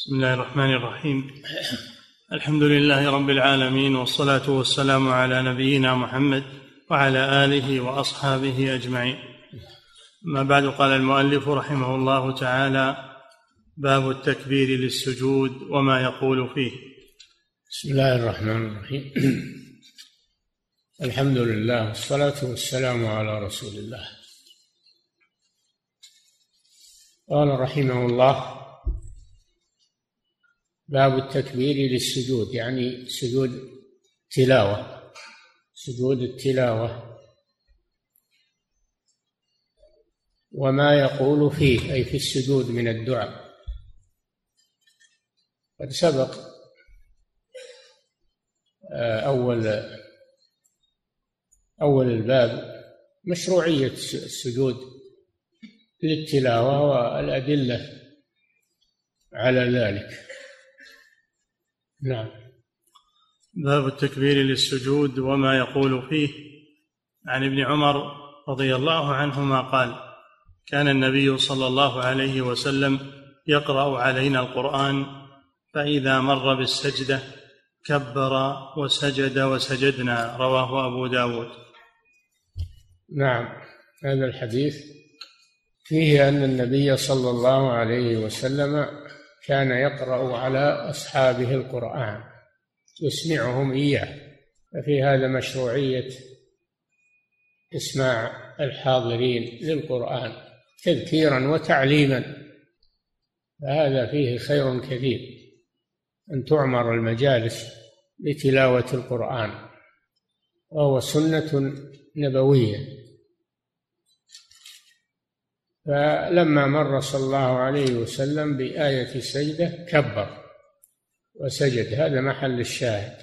بسم الله الرحمن الرحيم. الحمد لله رب العالمين، والصلاة والسلام على نبينا محمد وعلى آله وأصحابه أجمعين. ما بعد، قال المؤلف رحمه الله تعالى: باب التكبير للسجود وما يقول فيه. بسم الله الرحمن الرحيم. الحمد لله والصلاة والسلام على رسول الله. قال رحمه الله: باب التكبير للسجود، يعني سجود تلاوة، سجود التلاوة. وما يقول فيه، أي في السجود من الدعاء. قد سبق أول الباب مشروعية السجود للتلاوة والأدلة على ذلك. نعم. باب التكبير للسجود وما يقول فيه. عن ابن عمر رضي الله عنهما قال: كان النبي صلى الله عليه وسلم يقرأ علينا القرآن، فإذا مر بالسجدة كبر وسجد وسجدنا. رواه أبو داود. نعم، هذا الحديث فيه أن النبي صلى الله عليه وسلم كان يقرأ على أصحابه القرآن، يسمعهم إياه، ففي هذا مشروعية إسماع الحاضرين للقرآن تذكيرا وتعليما، فهذا فيه خير كثير، أن تعمر المجالس بتلاوة القرآن، وهو سنة نبوية. فلما مر صلى الله عليه وسلم بآية السجدة كبر وسجد، هذا محل الشاهد،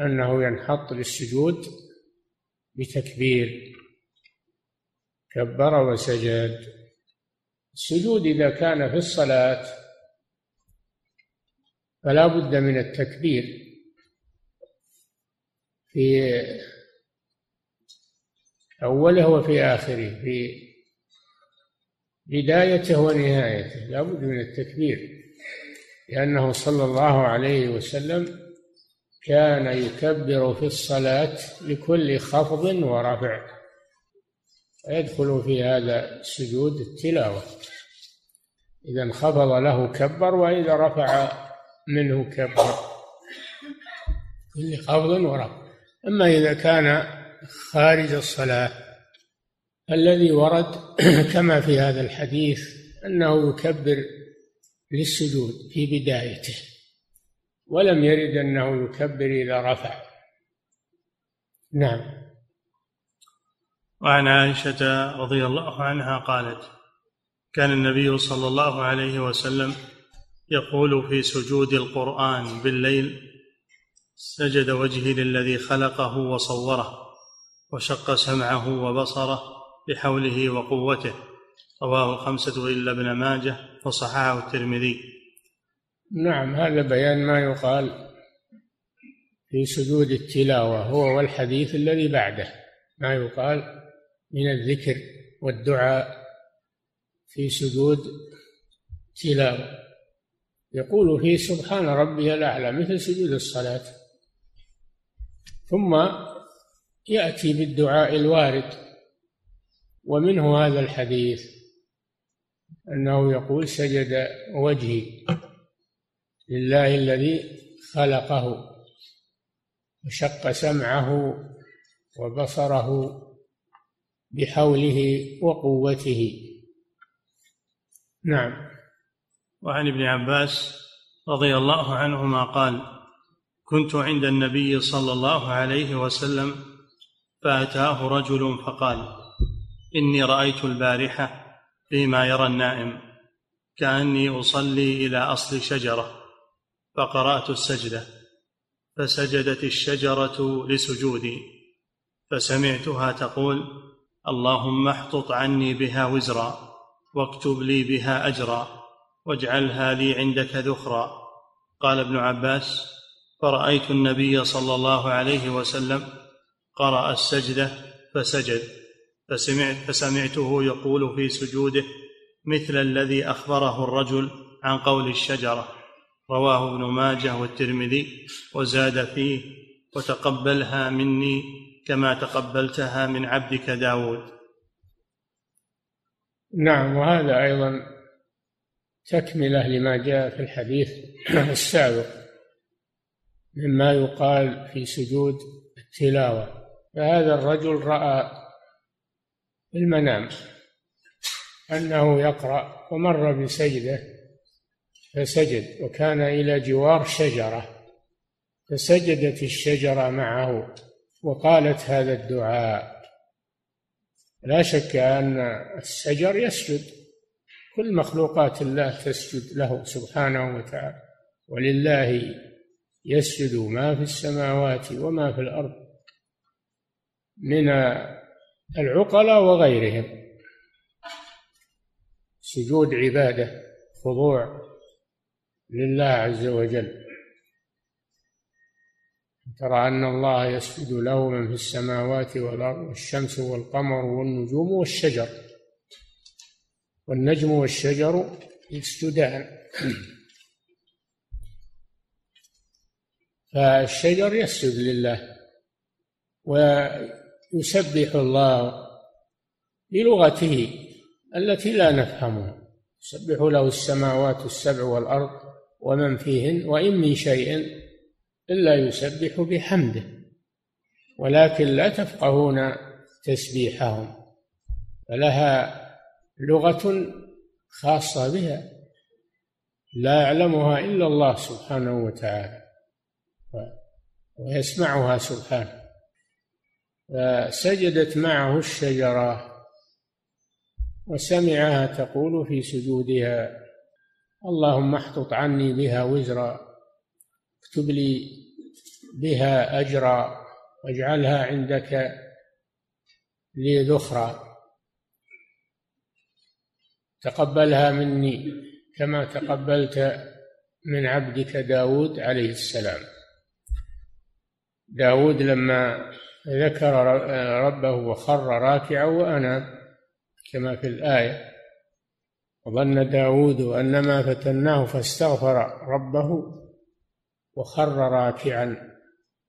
أنه ينحط للسجود بتكبير، كبر وسجد. السجود إذا كان في الصلاة فلا بد من التكبير في أوله وفي آخره، في بدايته ونهايته لا بد من التكبير، لأنه صلى الله عليه وسلم كان يكبر في الصلاة لكل خفض ورفع، يدخل في هذا سجود التلاوة، إذا انخفض له كبر، وإذا رفع منه كبر، كل خفض ورفع. أما إذا كان خارج الصلاة، الذي ورد كما في هذا الحديث أنه يكبر للسجود في بدايته، ولم يرد أنه يكبر إذا رفع. نعم. وعن عائشة رضي الله عنها قالت: كان النبي صلى الله عليه وسلم يقول في سجود القرآن بالليل: سجد وجهي للذي خلقه وصوره، وشق سمعه وبصره بحوله وقوته. رواه الخمسة إلا ابن ماجه، وصححه الترمذي. نعم، هذا بيان ما يقال في سجود التلاوة، هو والحديث الذي بعده، ما يقال من الذكر والدعاء في سجود التلاوة. يقول فيه سبحان ربي الأعلى، مثل سجود الصلاة، ثم يأتي بالدعاء الوارد، ومنه هذا الحديث أنه يقول: سجد وجهي لله الذي خلقه، وشق سمعه وبصره بحوله وقوته. نعم. وعن ابن عباس رضي الله عنهما قال: كنت عند النبي صلى الله عليه وسلم فأتاه رجل فقال: إني رأيت البارحة فيما يرى النائم كأني أصلي إلى أصل شجرة، فقرأت السجدة فسجدت الشجرة لسجودي، فسمعتها تقول: اللهم احطط عني بها وزرا، واكتب لي بها أجرا، واجعلها لي عندك ذخرا. قال ابن عباس: فرأيت النبي صلى الله عليه وسلم قرأ السجدة فسجد، فسمعته يقول في سجوده مثل الذي أخبره الرجل عن قول الشجرة، رواه ابن ماجه والترمذي وزاد فيه: وتقبلها مني كما تقبلتها من عبدك داود. نعم، وهذا أيضا تكملة لما جاء في الحديث السابق مما يقال في سجود التلاوة. فهذا الرجل رأى في المنام أنه يقرأ ومر بسجدة فسجد، وكان إلى جوار شجرة فسجدت الشجرة معه وقالت هذا الدعاء. لا شك أن الشجر يسجد، كل مخلوقات الله تسجد له سبحانه وتعالى: ولله يسجد ما في السماوات وما في الأرض من العقلاء وغيرهم. سجود عبادة، خضوع لله عز وجل. ترى أن الله يسجد له من في السماوات والأرض والشمس والقمر والنجوم والشجر، والنجم والشجر يسجدان. فالشجر يسجد لله ويسبح الله بلغته التي لا نفهمها. يسبح له السماوات السبع والأرض ومن فيهن وإن من شيء إلا يسبح بحمده ولكن لا تفقهون تسبيحهم. فلها لغة خاصة بها لا يعلمها إلا الله سبحانه وتعالى ويسمعها سبحانه. فسجدت معه الشجرة وسمعها تقول في سجودها: اللهم احطط عني بها وزرا، اكتب لي بها أجرا، واجعلها عندك لي ذخرا، تقبلها مني كما تقبلت من عبدك داود عليه السلام. داود لما ذكر ربه وخر راكعا وأناب كما في الآية: وظن داود أنما فتناه فاستغفر ربه وخر راكعا،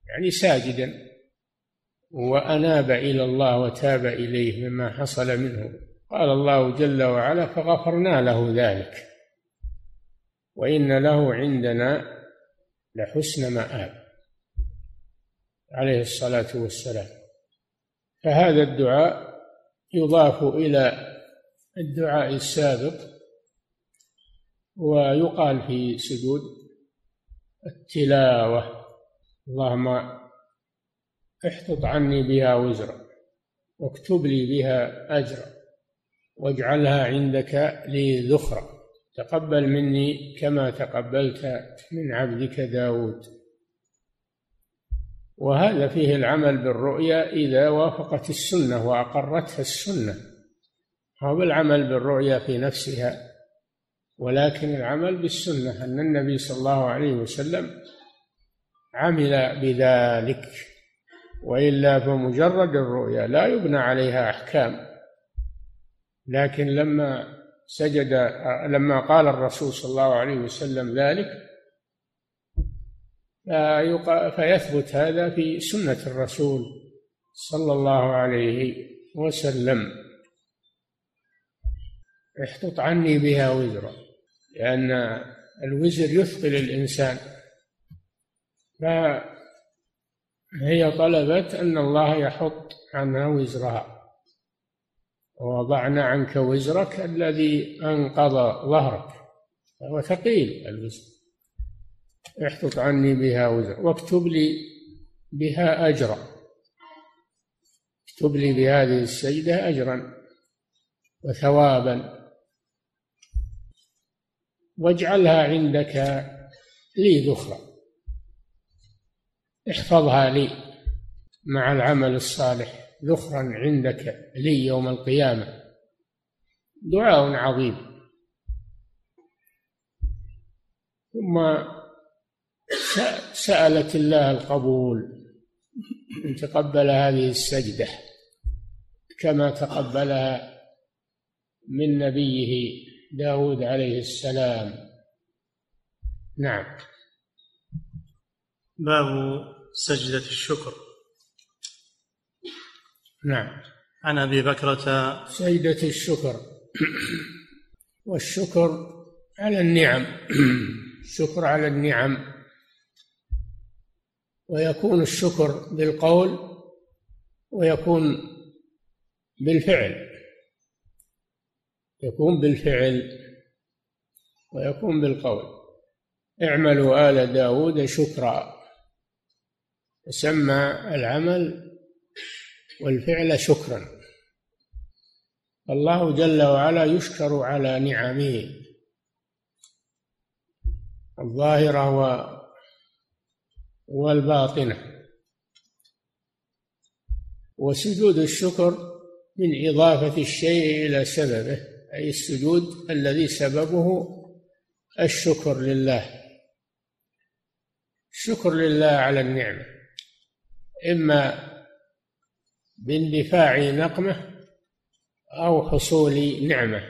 يعني ساجدا، وأناب إلى الله وتاب إليه مما حصل منه. قال الله جل وعلا: فغفرنا له ذلك وإن له عندنا لحسن مآب، عليه الصلاة والسلام. فهذا الدعاء يضاف إلى الدعاء السابق ويقال في سجود التلاوة: اللهم احطط عني بها وزرا واكتب لي بها أجرا واجعلها عندك لي ذخرا، تقبل مني كما تقبلت من عبدك داود. وهذا فيه العمل بالرؤيا إذا وافقت السنة وأقرتها السنة، هو العمل بالرؤيا في نفسها، ولكن العمل بالسنة، أن النبي صلى الله عليه وسلم عمل بذلك، وإلا فمجرد الرؤيا لا يبنى عليها أحكام. لكن لما قال الرسول صلى الله عليه وسلم ذلك فيثبت هذا في سنة الرسول صلى الله عليه وسلم: احطط عني بها وزرا، لأن الوزر يثقل الإنسان. فهي طلبت أن الله يحط عنها وزرها: ووضعنا عنك وزرك الذي أنقض ظهرك، فهو ثقيل الوزر. احطط عني بها وزرا واكتب لي بها أجرا، اكتب لي بهذه السجدة أجرا وثوابا، واجعلها عندك لي ذخرا، احفظها لي مع العمل الصالح ذخرا عندك لي يوم القيامة. دعاء عظيم. ثم سألت الله القبول، أن تقبل هذه السجدة كما تقبلها من نبيه داود عليه السلام نعم. باب سجدة الشكر. نعم. عن أبي بكرة. سجدة الشكر والشكر على النعم، الشكر على النعم، ويكون الشكر بالقول ويكون بالفعل، يكون بالفعل ويكون بالقول. اعملوا آل داود شكرا، تسمى العمل والفعل شكرا. الله جل وعلا يشكر على نعمه الظاهرة والباطنة. وسجود الشكر من إضافة الشيء إلى سببه، أي السجود الذي سببه الشكر لله، الشكر لله على النعمة، إما باندفاع نقمة أو حصول نعمة،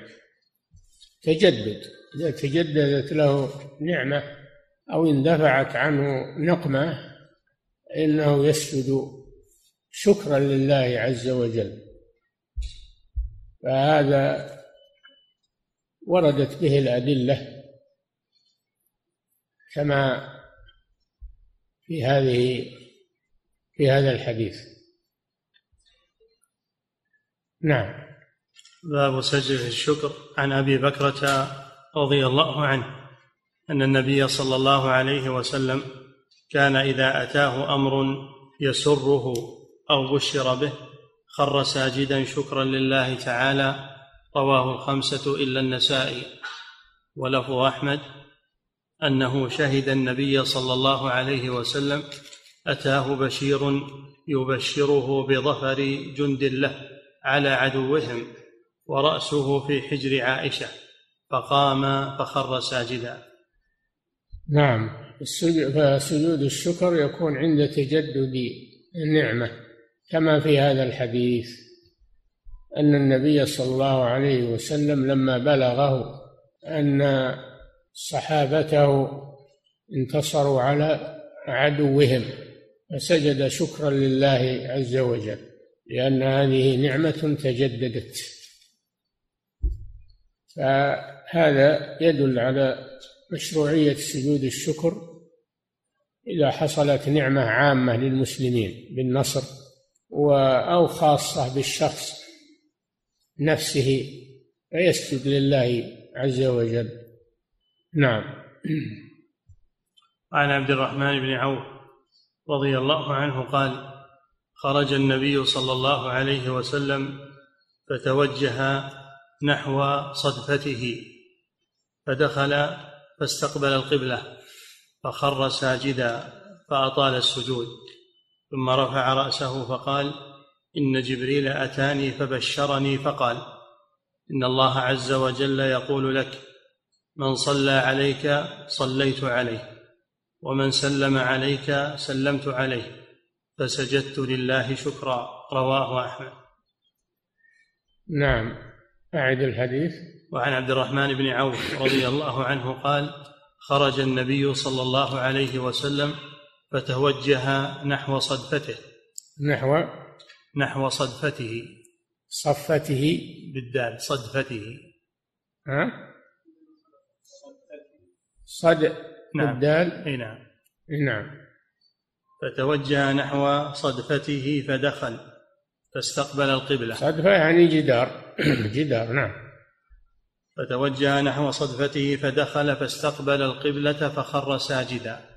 تجدد، إذا تجددت له نعمة أو اندفعت عنه نقمة إنه يسجد شكرا لله عز وجل. فهذا وردت به الأدلة كما في هذا الحديث. نعم. باب سجدة الشكر. عن أبي بكرة رضي الله عنه أن النبي صلى الله عليه وسلم كان إذا أتاه أمر يسره أو بشر به خر ساجدا شكرا لله تعالى، رواه الخمسة إلا النسائي. ولفظ أحمد أنه شهد النبي صلى الله عليه وسلم أتاه بشير يبشره بظفر جند له على عدوهم ورأسه في حجر عائشة فقام فخر ساجدا. نعم. فسجود الشكر يكون عند تجدد النعمة كما في هذا الحديث، أن النبي صلى الله عليه وسلم لما بلغه أن صحابته انتصروا على عدوهم فسجد شكرا لله عز وجل، لأن هذه نعمة تجددت. فهذا يدل على مشروعية سجود الشكر إذا حصلت نعمة عامة للمسلمين بالنصر أو خاصة بالشخص نفسه، فيسجد لله عز وجل. نعم. عن عبد الرحمن بن عوف رضي الله عنه قال خرج النبي صلى الله عليه وسلم فتوجه نحو صدفته فدخل فاستقبل القبلة فخر ساجدا فأطال السجود، ثم رفع رأسه فقال إن جبريل أتاني فبشرني فقال إن الله عز وجل يقول لك من صلى عليك صليت عليه ومن سلم عليك سلمت عليه فسجدت لله شكرا، رواه أحمد. نعم. أعد الحديث. وعن عبد الرحمن بن عوف رضي الله عنه قال خرج النبي صلى الله عليه وسلم فتوجه نحو صدفته، نحو صدفته، صفته بالدال، صدفته، ها صد، نعم. بالدال، اي نعم، نعم. فتوجه نحو صدفته فدخل فاستقبل القبلة، صدفة يعني جدار، جدار، نعم. فتوجه نحو صدفته فدخل فاستقبل القبلة فخر ساجدا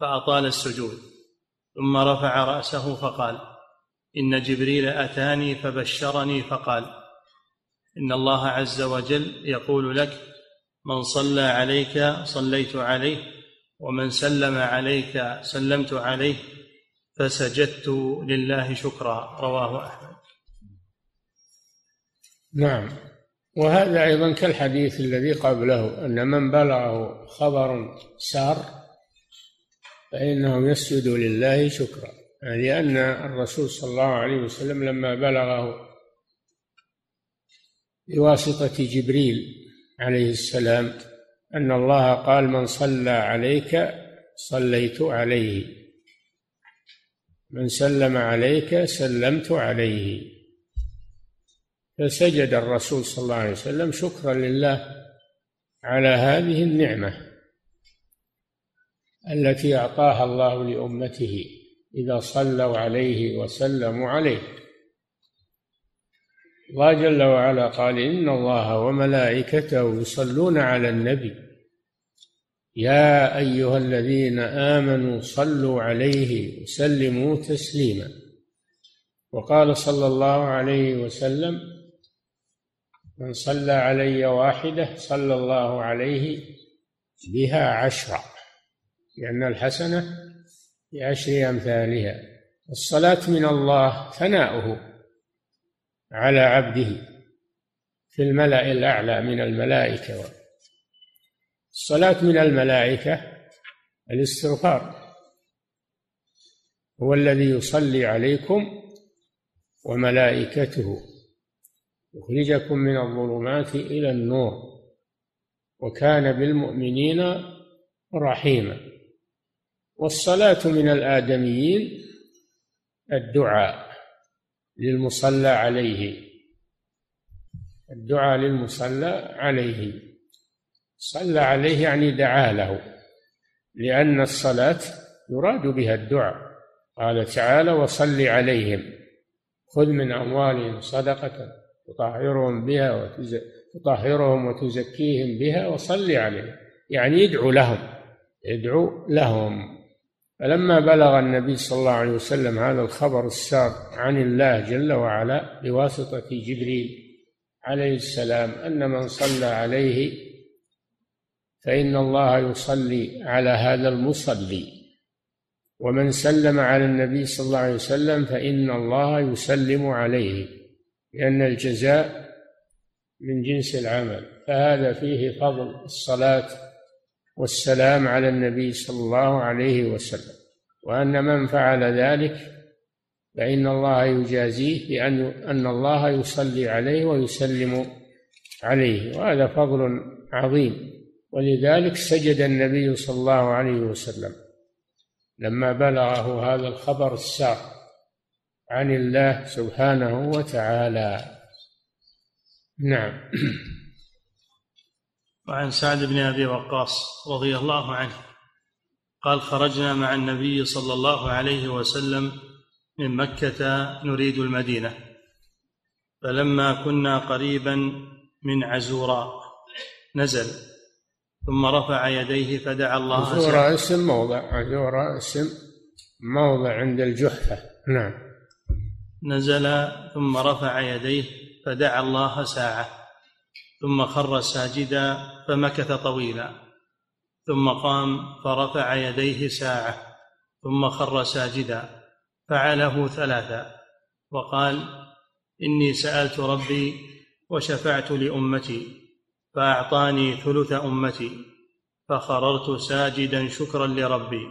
فأطال السجود، ثم رفع رأسه فقال إن جبريل أتاني فبشرني فقال إن الله عز وجل يقول لك من صلى عليك صليت عليه ومن سلم عليك سلمت عليه فسجدت لله شكرا، رواه أحمد. نعم. وهذا أيضا كالحديث الذي قبله أن من بلغه خبر سار فإنه يسجد لله شكرا، لأن الرسول صلى الله عليه وسلم لما بلغه بواسطة جبريل عليه السلام أن الله قال: من صلى عليك صليت عليه، من سلم عليك سلمت عليه. فسجد الرسول صلى الله عليه وسلم شكرا لله على هذه النعمة التي أعطاها الله لأمته إذا صلوا عليه وسلموا عليه. الله جل وعلا قال: إن الله وملائكته يصلون على النبي يا أيها الذين آمنوا صلوا عليه وسلموا تسليما. وقال صلى الله عليه وسلم: من صلى علي واحدة صلى الله عليه بها عشرة، لأن الحسنة بعشر أمثالها. الصلاة من الله ثناؤه على عبده في الملأ الأعلى من الملائكة. الصلاة من الملائكة الاستغفار: هو الذي يصلي عليكم وملائكته يخرجكم من الظلمات إلى النور وكان بالمؤمنين رحيما. والصلاة من الآدميين الدعاء للمصلى عليه، الدعاء للمصلى عليه، صلى عليه يعني دعا له، لأن الصلاة يراد بها الدعاء. قال تعالى: وصل عليهم خذ من أموالهم صدقة تطهرهم وتزكيهم بها وصل عليهم، يعني يدعو لهم. فلما بلغ النبي صلى الله عليه وسلم هذا الخبر السار عن الله جل وعلا بواسطة جبريل عليه السلام أن من صلى عليه فإن الله يصلي على هذا المصلي، ومن سلم على النبي صلى الله عليه وسلم فإن الله يسلم عليه، لأن الجزاء من جنس العمل. فهذا فيه فضل الصلاة والسلام على النبي صلى الله عليه وسلم، وأن من فعل ذلك فإن الله يجازيه بأن الله يصلي عليه ويسلم عليه، وهذا فضل عظيم. ولذلك سجد النبي صلى الله عليه وسلم لما بلغه هذا الخبر السار عن الله سبحانه وتعالى. نعم. وعن سعد بن أبي وقاص رضي الله عنه قال: خرجنا مع النبي صلى الله عليه وسلم من مكة نريد المدينة، فلما كنا قريبا من عزوراء نزل ثم رفع يديه فدعا الله. عزوراء اسم موضع، عزوراء اسم موضع عند الجحفة. نعم. نزل ثم رفع يديه فدعا الله ساعة، ثم خر ساجدا فمكث طويلا، ثم قام فرفع يديه ساعة، ثم خر ساجدا، فعله ثلاثا وقال: إني سألت ربي وشفعت لأمتي فأعطاني ثلث أمتي، فخررت ساجدا شكرا لربي،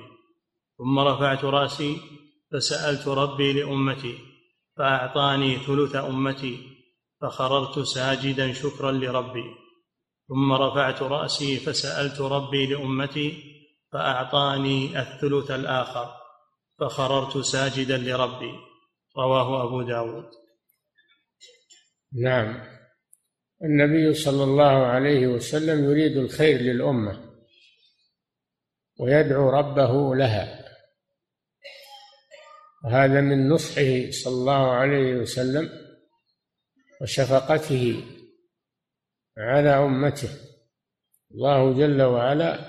ثم رفعت رأسي فسألت ربي لأمتي فأعطاني ثلث أمتي، فخررت ساجدا شكرا لربي، ثم رفعت رأسي فسألت ربي لأمتي فأعطاني الثلث الآخر، فخررت ساجدا لربي. رواه أبو داود. نعم. النبي صلى الله عليه وسلم يريد الخير للأمة ويدعو ربه لها، وهذا من نصحه صلى الله عليه وسلم وشفقته على أمته. الله جل وعلا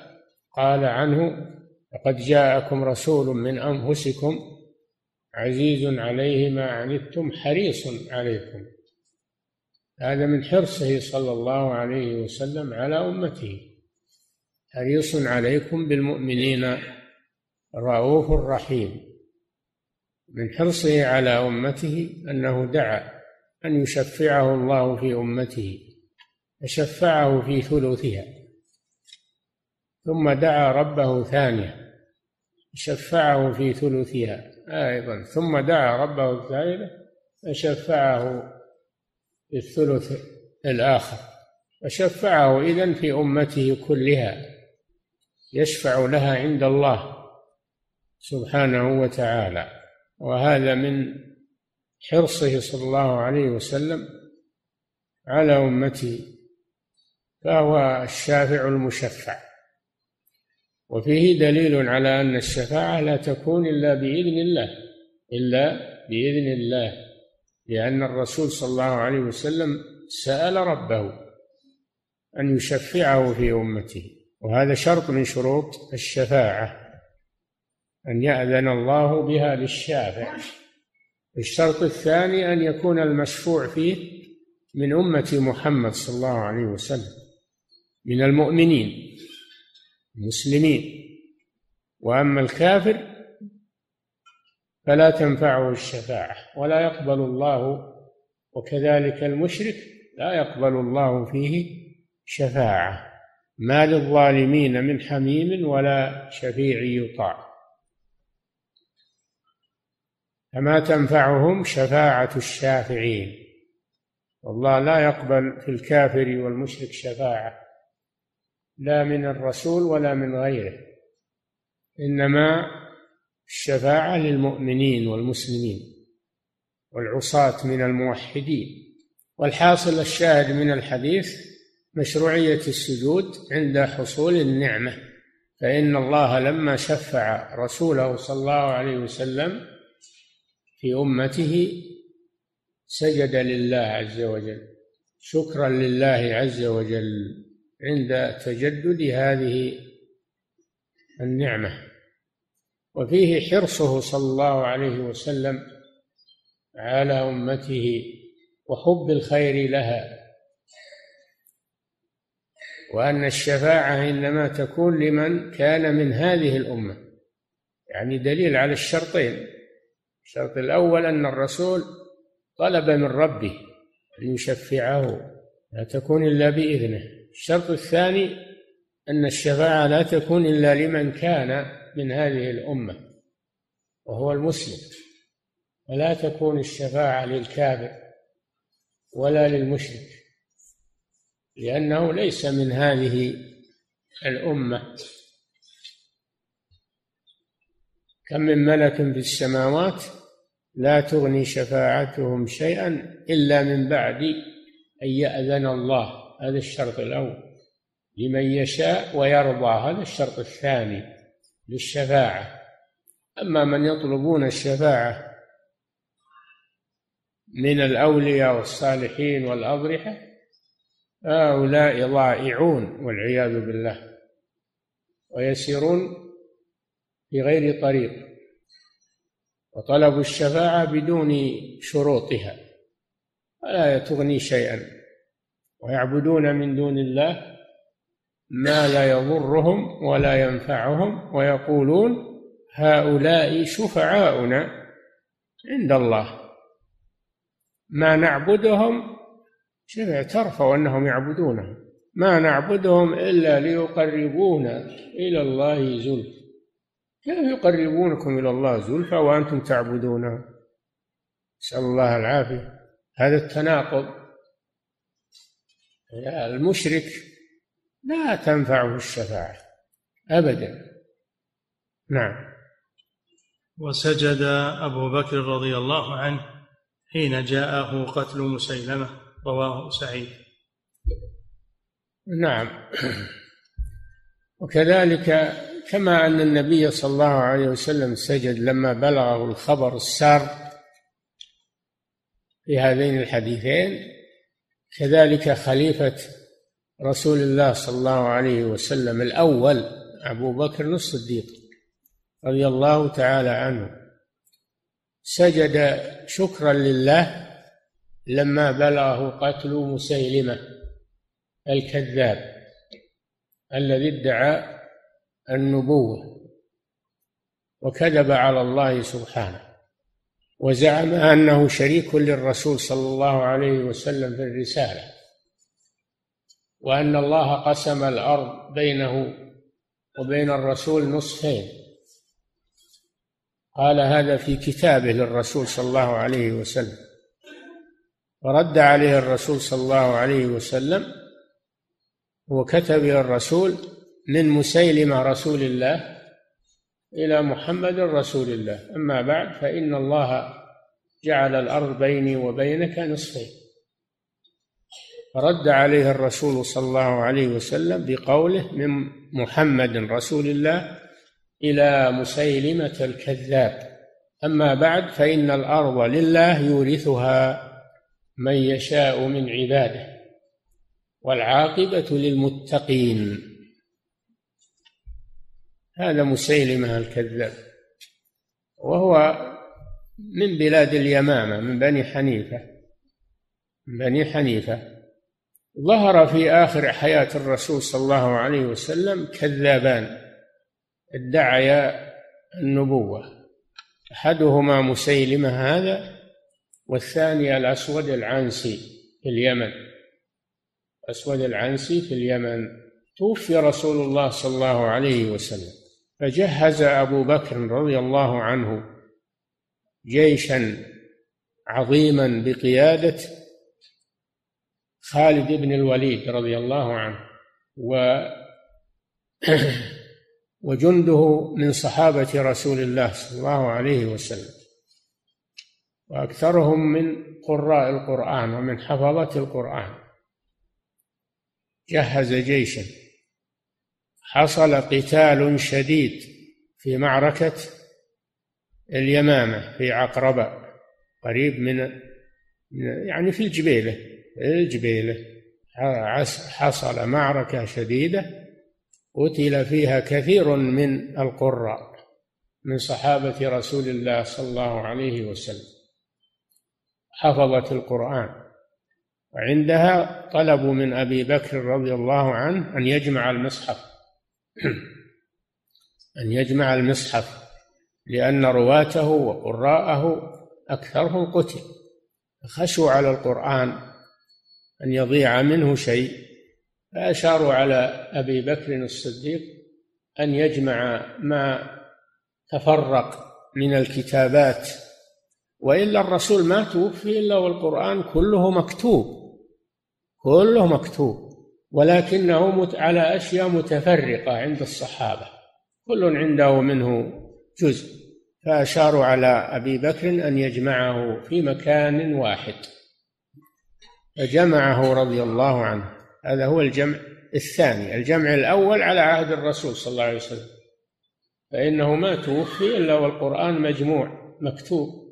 قال عنه: لقد جاءكم رسول من أنفسكم عزيز عليه ما عنتم حريص عليكم. هذا من حرصه صلى الله عليه وسلم على أمته، حريص عليكم بالمؤمنين رؤوف رحيم. من حرصه على أمته أنه دعا أن يشفعه الله في أمته، فشفعه في ثلثها، ثم دعا ربه ثانية شفعه في ثلثها أيضا، ثم دعا ربه الثالثة فشفعه في الثلث الآخر. فشفعه إذن في أمته كلها، يشفع لها عند الله سبحانه وتعالى. وهذا من حرصه صلى الله عليه وسلم على أمته، فهو الشافع المشفع. وفيه دليل على أن الشفاعة لا تكون إلا بإذن الله، لأن الرسول صلى الله عليه وسلم سأل ربه أن يشفعه في أمته، وهذا شرط من شروط الشفاعة أن يأذن الله بها للشافع. الشرط الثاني أن يكون المشفوع فيه من أمة محمد صلى الله عليه وسلم من المؤمنين المسلمين، وأما الكافر فلا تنفعه الشفاعة ولا يقبل الله، وكذلك المشرك لا يقبل الله فيه شفاعة، ما للظالمين من حميم ولا شفيع يطاع، فما تنفعهم شفاعة الشافعين. والله لا يقبل في الكافر والمشرك شفاعة، لا من الرسول ولا من غيره، إنما الشفاعة للمؤمنين والمسلمين والعصاة من الموحدين. والحاصل الشاهد من الحديث مشروعية السجود عند حصول النعمة، فإن الله لما شفع رسوله صلى الله عليه وسلم في أمته سجد لله عز وجل شكرا لله عز وجل عند تجدد هذه النعمة. وفيه حرصه صلى الله عليه وسلم على أمته وحب الخير لها، وأن الشفاعة إنما تكون لمن كان من هذه الأمة، يعني دليل على الشرطين. الشرط الأول أن الرسول طلب من ربه أن يشفعه، لا تكون إلا بإذنه. الشرط الثاني أن الشفاعة لا تكون إلا لمن كان من هذه الأمة وهو المسلم، ولا تكون الشفاعة للكافر ولا للمشرك لأنه ليس من هذه الأمة. كم من ملك في السماوات لا تغني شفاعتهم شيئا إلا من بعد أن يأذن الله، هذا الشرط الأول، لمن يشاء ويرضى، هذا الشرط الثاني للشفاعة. أما من يطلبون الشفاعة من الأولياء والصالحين والأضرحة هؤلاء ضائعون والعياذ بالله، ويسيرون في غير طريق، وطلبوا الشفاعة بدون شروطها فلا تغني شيئا، ويعبدون من دون الله ما لا يضرهم ولا ينفعهم، ويقولون هؤلاء شفعاؤنا عند الله، ما نعبدهم، شوف اعترفوا أنهم يعبدونهم، ما نعبدهم إلا ليقربونا إلى الله زلفى، كيف يقربونكم إلى الله زلفى وأنتم تعبدونهم؟ نسأل الله العافية. هذا التناقض. المشرك لا تنفعه الشفاعة أبدا. نعم. وسجد أبو بكر رضي الله عنه حين جاءه قتل مسيلمة، رواه سعيد. نعم. وكذلك كما أن النبي صلى الله عليه وسلم سجد لما بلغه الخبر السار في هذين الحديثين، كذلك خليفة رسول الله صلى الله عليه وسلم الأول أبو بكر الصديق رضي الله تعالى عنه سجد شكرا لله لما بلغه قتل مسيلمة الكذاب الذي ادعى النبوة وكذب على الله سبحانه وزعم أنه شريك للرسول صلى الله عليه وسلم في الرسالة، وأن الله قسم الأرض بينه وبين الرسول نصفين، قال هذا في كتابه للرسول صلى الله عليه وسلم، فرد عليه الرسول صلى الله عليه وسلم وكتب إلى الرسول من مسيلمة رسول الله إلى محمد رسول الله. أما بعد، فإن الله جعل الأرض بيني وبينك نصفين. رد عليه الرسول صلى الله عليه وسلم بقوله من محمد رسول الله إلى مسيلمة الكذاب. أما بعد، فإن الأرض لله يورثها من يشاء من عباده، والعاقبة للمتقين. هذا مسيلمة الكذاب، وهو من بلاد اليمامة، من بني حنيفة. ظهر في آخر حياة الرسول صلى الله عليه وسلم كذابان ادعيا النبوة، أحدهما مسيلمة هذا، والثاني الأسود العنسي في اليمن. توفي رسول الله صلى الله عليه وسلم، فجهز أبو بكر رضي الله عنه جيشا عظيما بقيادة خالد بن الوليد رضي الله عنه وجنده من صحابة رسول الله صلى الله عليه وسلم، وأكثرهم من قراء القرآن ومن حفظة القرآن. جهز جيشا، حصل قتال شديد في معركة اليمامة في عقربة، قريب يعني في الجبيلة. حصل معركة شديدة قتل فيها كثير من القراء من صحابة رسول الله صلى الله عليه وسلم، حفظت القرآن. وعندها طلبوا من أبي بكر رضي الله عنه أن يجمع المصحف، لأن رواته وقراءه أكثرهم قتل، خشوا على القرآن أن يضيع منه شيء، فأشاروا على أبي بكر الصديق أن يجمع ما تفرق من الكتابات، وإلا الرسول ما توفي إلا والقرآن كله مكتوب، ولكنه على أشياء متفرقة عند الصحابة، كل عنده منه جزء، فأشاروا على أبي بكر أن يجمعه في مكان واحد، فجمعه رضي الله عنه. هذا هو الجمع الثاني. الجمع الأول على عهد الرسول صلى الله عليه وسلم، فإنه ما توفي إلا والقرآن مجموع مكتوب.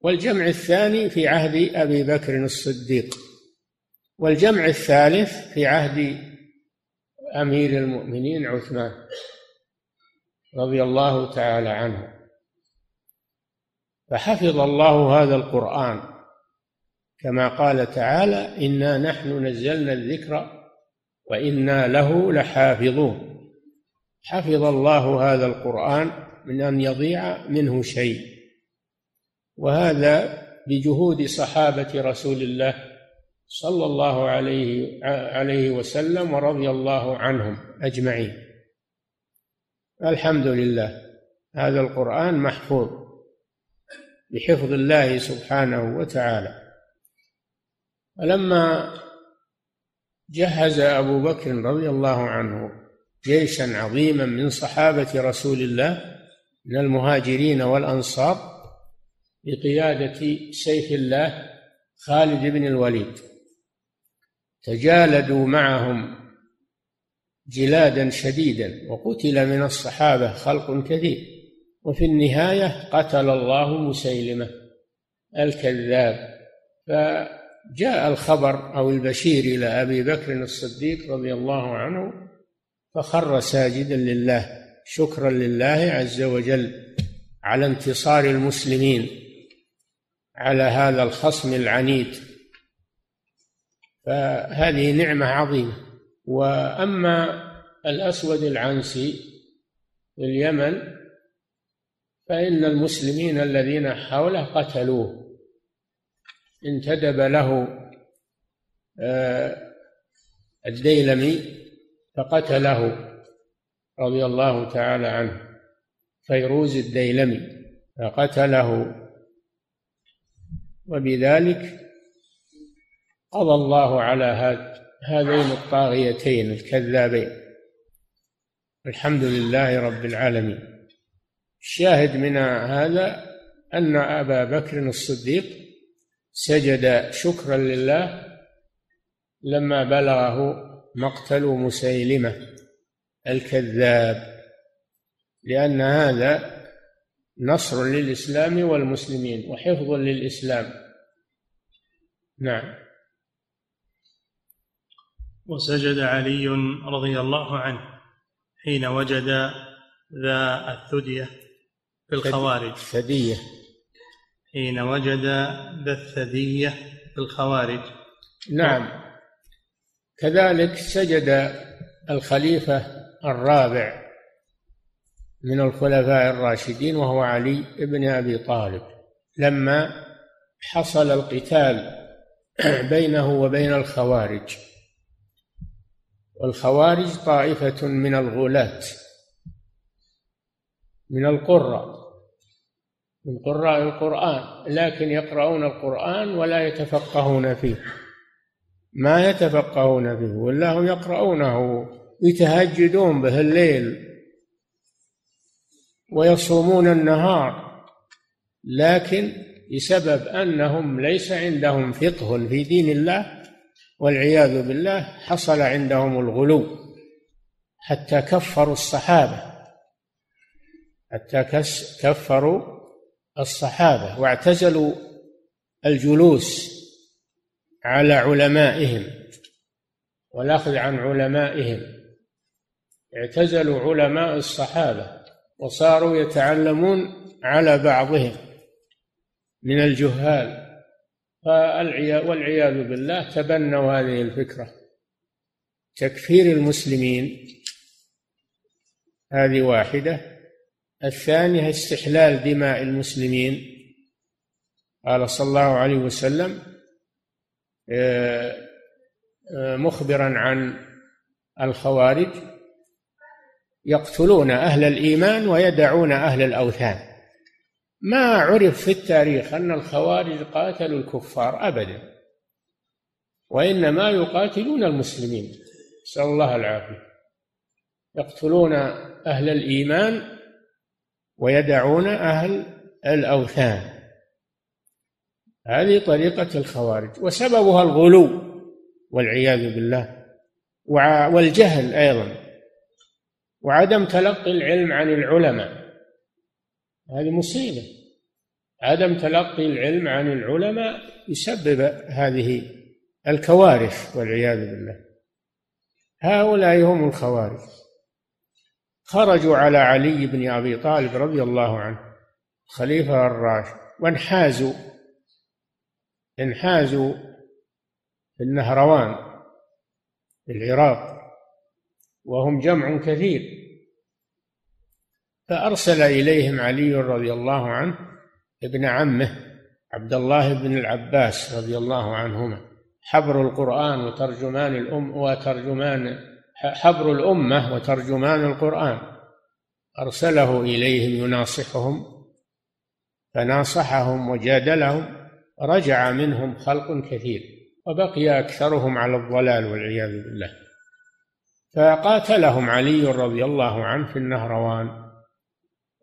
والجمع الثاني في عهد أبي بكر الصديق، والجمع الثالث في عهد أمير المؤمنين عثمان رضي الله تعالى عنه. فحفظ الله هذا القرآن كما قال تعالى: إنا نحن نزلنا الذكر وإنا له لحافظون. حفظ الله هذا القرآن من أن يضيع منه شيء، وهذا بجهود صحابة رسول الله صلى الله عليه وسلم ورضي الله عنهم أجمعين. الحمد لله، هذا القرآن محفوظ بحفظ الله سبحانه وتعالى. ولما جهز أبو بكر رضي الله عنه جيشا عظيما من صحابة رسول الله من المهاجرين والأنصار بقيادة سيف الله خالد بن الوليد، تجالدوا معهم جلادا شديدا، وقتل من الصحابة خلق كثير، وفي النهاية قتل الله مسيلمة الكذاب. فجاء الخبر أو البشير إلى أبي بكر الصديق رضي الله عنه، فخر ساجدا لله شكرا لله عز وجل على انتصار المسلمين على هذا الخصم العنيد، فهذه نعمة عظيمة. وأما الأسود العنسي في اليمن، فإن المسلمين الذين حوله قتلوه، انتدب له الديلمي فقتله رضي الله تعالى عنه، فيروز الديلمي فقتله، وبذلك قضى الله على هذين الطاغيتين الكذابين. الحمد لله رب العالمين. الشاهد من هذا أن أبا بكر الصديق سجد شكرا لله لما بلغه مقتل مسيلمة الكذاب، لأن هذا نصر للإسلام والمسلمين وحفظ للإسلام. نعم. وسجد علي رضي الله عنه حين وجد ذا الثدية في الخوارج، ثدية، حين وجد ذا الثدية في الخوارج. نعم. كذلك سجد الخليفة الرابع من الخلفاء الراشدين وهو علي بن أبي طالب لما حصل القتال بينه وبين الخوارج، والخوارج طائفة من الغلاة من القراء، من قراء القرآن، لكن يقرؤون القرآن ولا يتفقهون فيه، ما يتفقهون فيه، ولا هم يقرؤونه، يتهجدون به الليل ويصومون النهار، لكن بسبب أنهم ليس عندهم فقه في دين الله والعياذ بالله حصل عندهم الغلو حتى كفروا الصحابة، واعتزلوا الجلوس على علمائهم والأخذ عن علمائهم، اعتزلوا علماء الصحابة وصاروا يتعلمون على بعضهم من الجهال، والعياذ بالله تبنوا هذه الفكرة تكفير المسلمين. هذه واحدة. الثانية استحلال دماء المسلمين. قال صلى الله عليه وسلم مخبرا عن الخوارج: يقتلون أهل الإيمان ويدعون أهل الأوثان. ما عرف في التاريخ أن الخوارج قاتلوا الكفار أبدا، وإنما يقاتلون المسلمين، نسأل الله العافية. يقتلون أهل الإيمان ويدعون أهل الأوثان، هذه طريقة الخوارج، وسببها الغلو والعياذ بالله والجهل أيضا، وعدم تلقي العلم عن العلماء. هذه مصيبة، عدم تلقي العلم عن العلماء يسبب هذه الكوارث والعياذ بالله. هؤلاء هم الخوارج، خرجوا على علي بن أبي طالب رضي الله عنه الخليفة الراشد وانحازوا، في النهروان في العراق، وهم جمع كثير، فأرسل إليهم علي رضي الله عنه ابن عمه عبد الله بن العباس رضي الله عنهما، حبر القرآن وترجمان الأم حبر الأمة وترجمان القرآن، أرسله إليهم يناصحهم، فناصحهم وجادلهم، رجع منهم خلق كثير، وبقي أكثرهم على الضلال والعياذ بالله. فقاتلهم علي رضي الله عنه في النهروان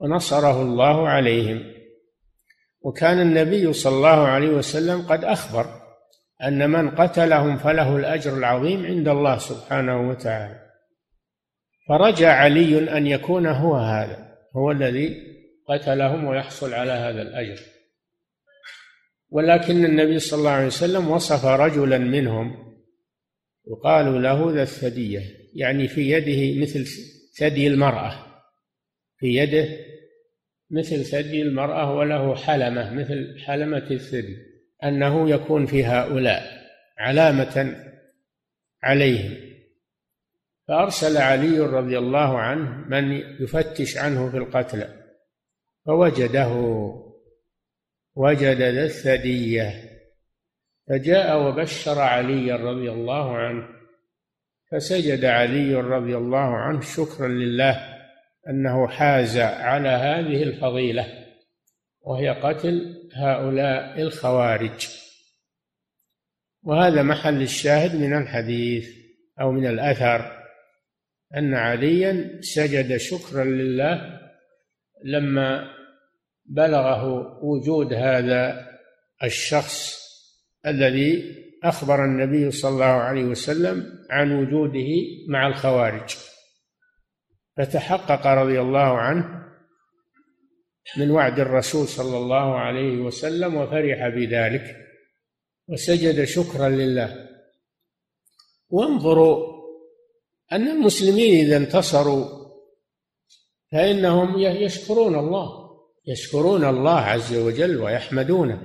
ونصره الله عليهم. وكان النبي صلى الله عليه وسلم قد أخبر أن من قتلهم فله الأجر العظيم عند الله سبحانه وتعالى، فرجى علي أن يكون هو هذا، هو الذي قتلهم ويحصل على هذا الأجر. ولكن النبي صلى الله عليه وسلم وصف رجلا منهم وقالوا له ذا الثدية، يعني في يده مثل ثدي المرأة، في يده مثل ثدي المرأة، وله حلمة مثل حلمة الثدي، أنه يكون في هؤلاء علامة عليهم. فأرسل علي رضي الله عنه من يفتش عنه في القتلى، فوجده، وجد ذا الثدية، فجاء وبشر علي رضي الله عنه، فسجد علي رضي الله عنه شكرا لله أنه حاز على هذه الفضيلة، وهي قتل هؤلاء الخوارج. وهذا محل الشاهد من الحديث أو من الأثر، أن عليا سجد شكرا لله لما بلغه وجود هذا الشخص الذي أخبر النبي صلى الله عليه وسلم عن وجوده مع الخوارج، فتحقق رضي الله عنه من وعد الرسول صلى الله عليه وسلم وفرح بذلك وسجد شكرا لله. وانظروا أن المسلمين إذا انتصروا فإنهم يشكرون الله عز وجل ويحمدونه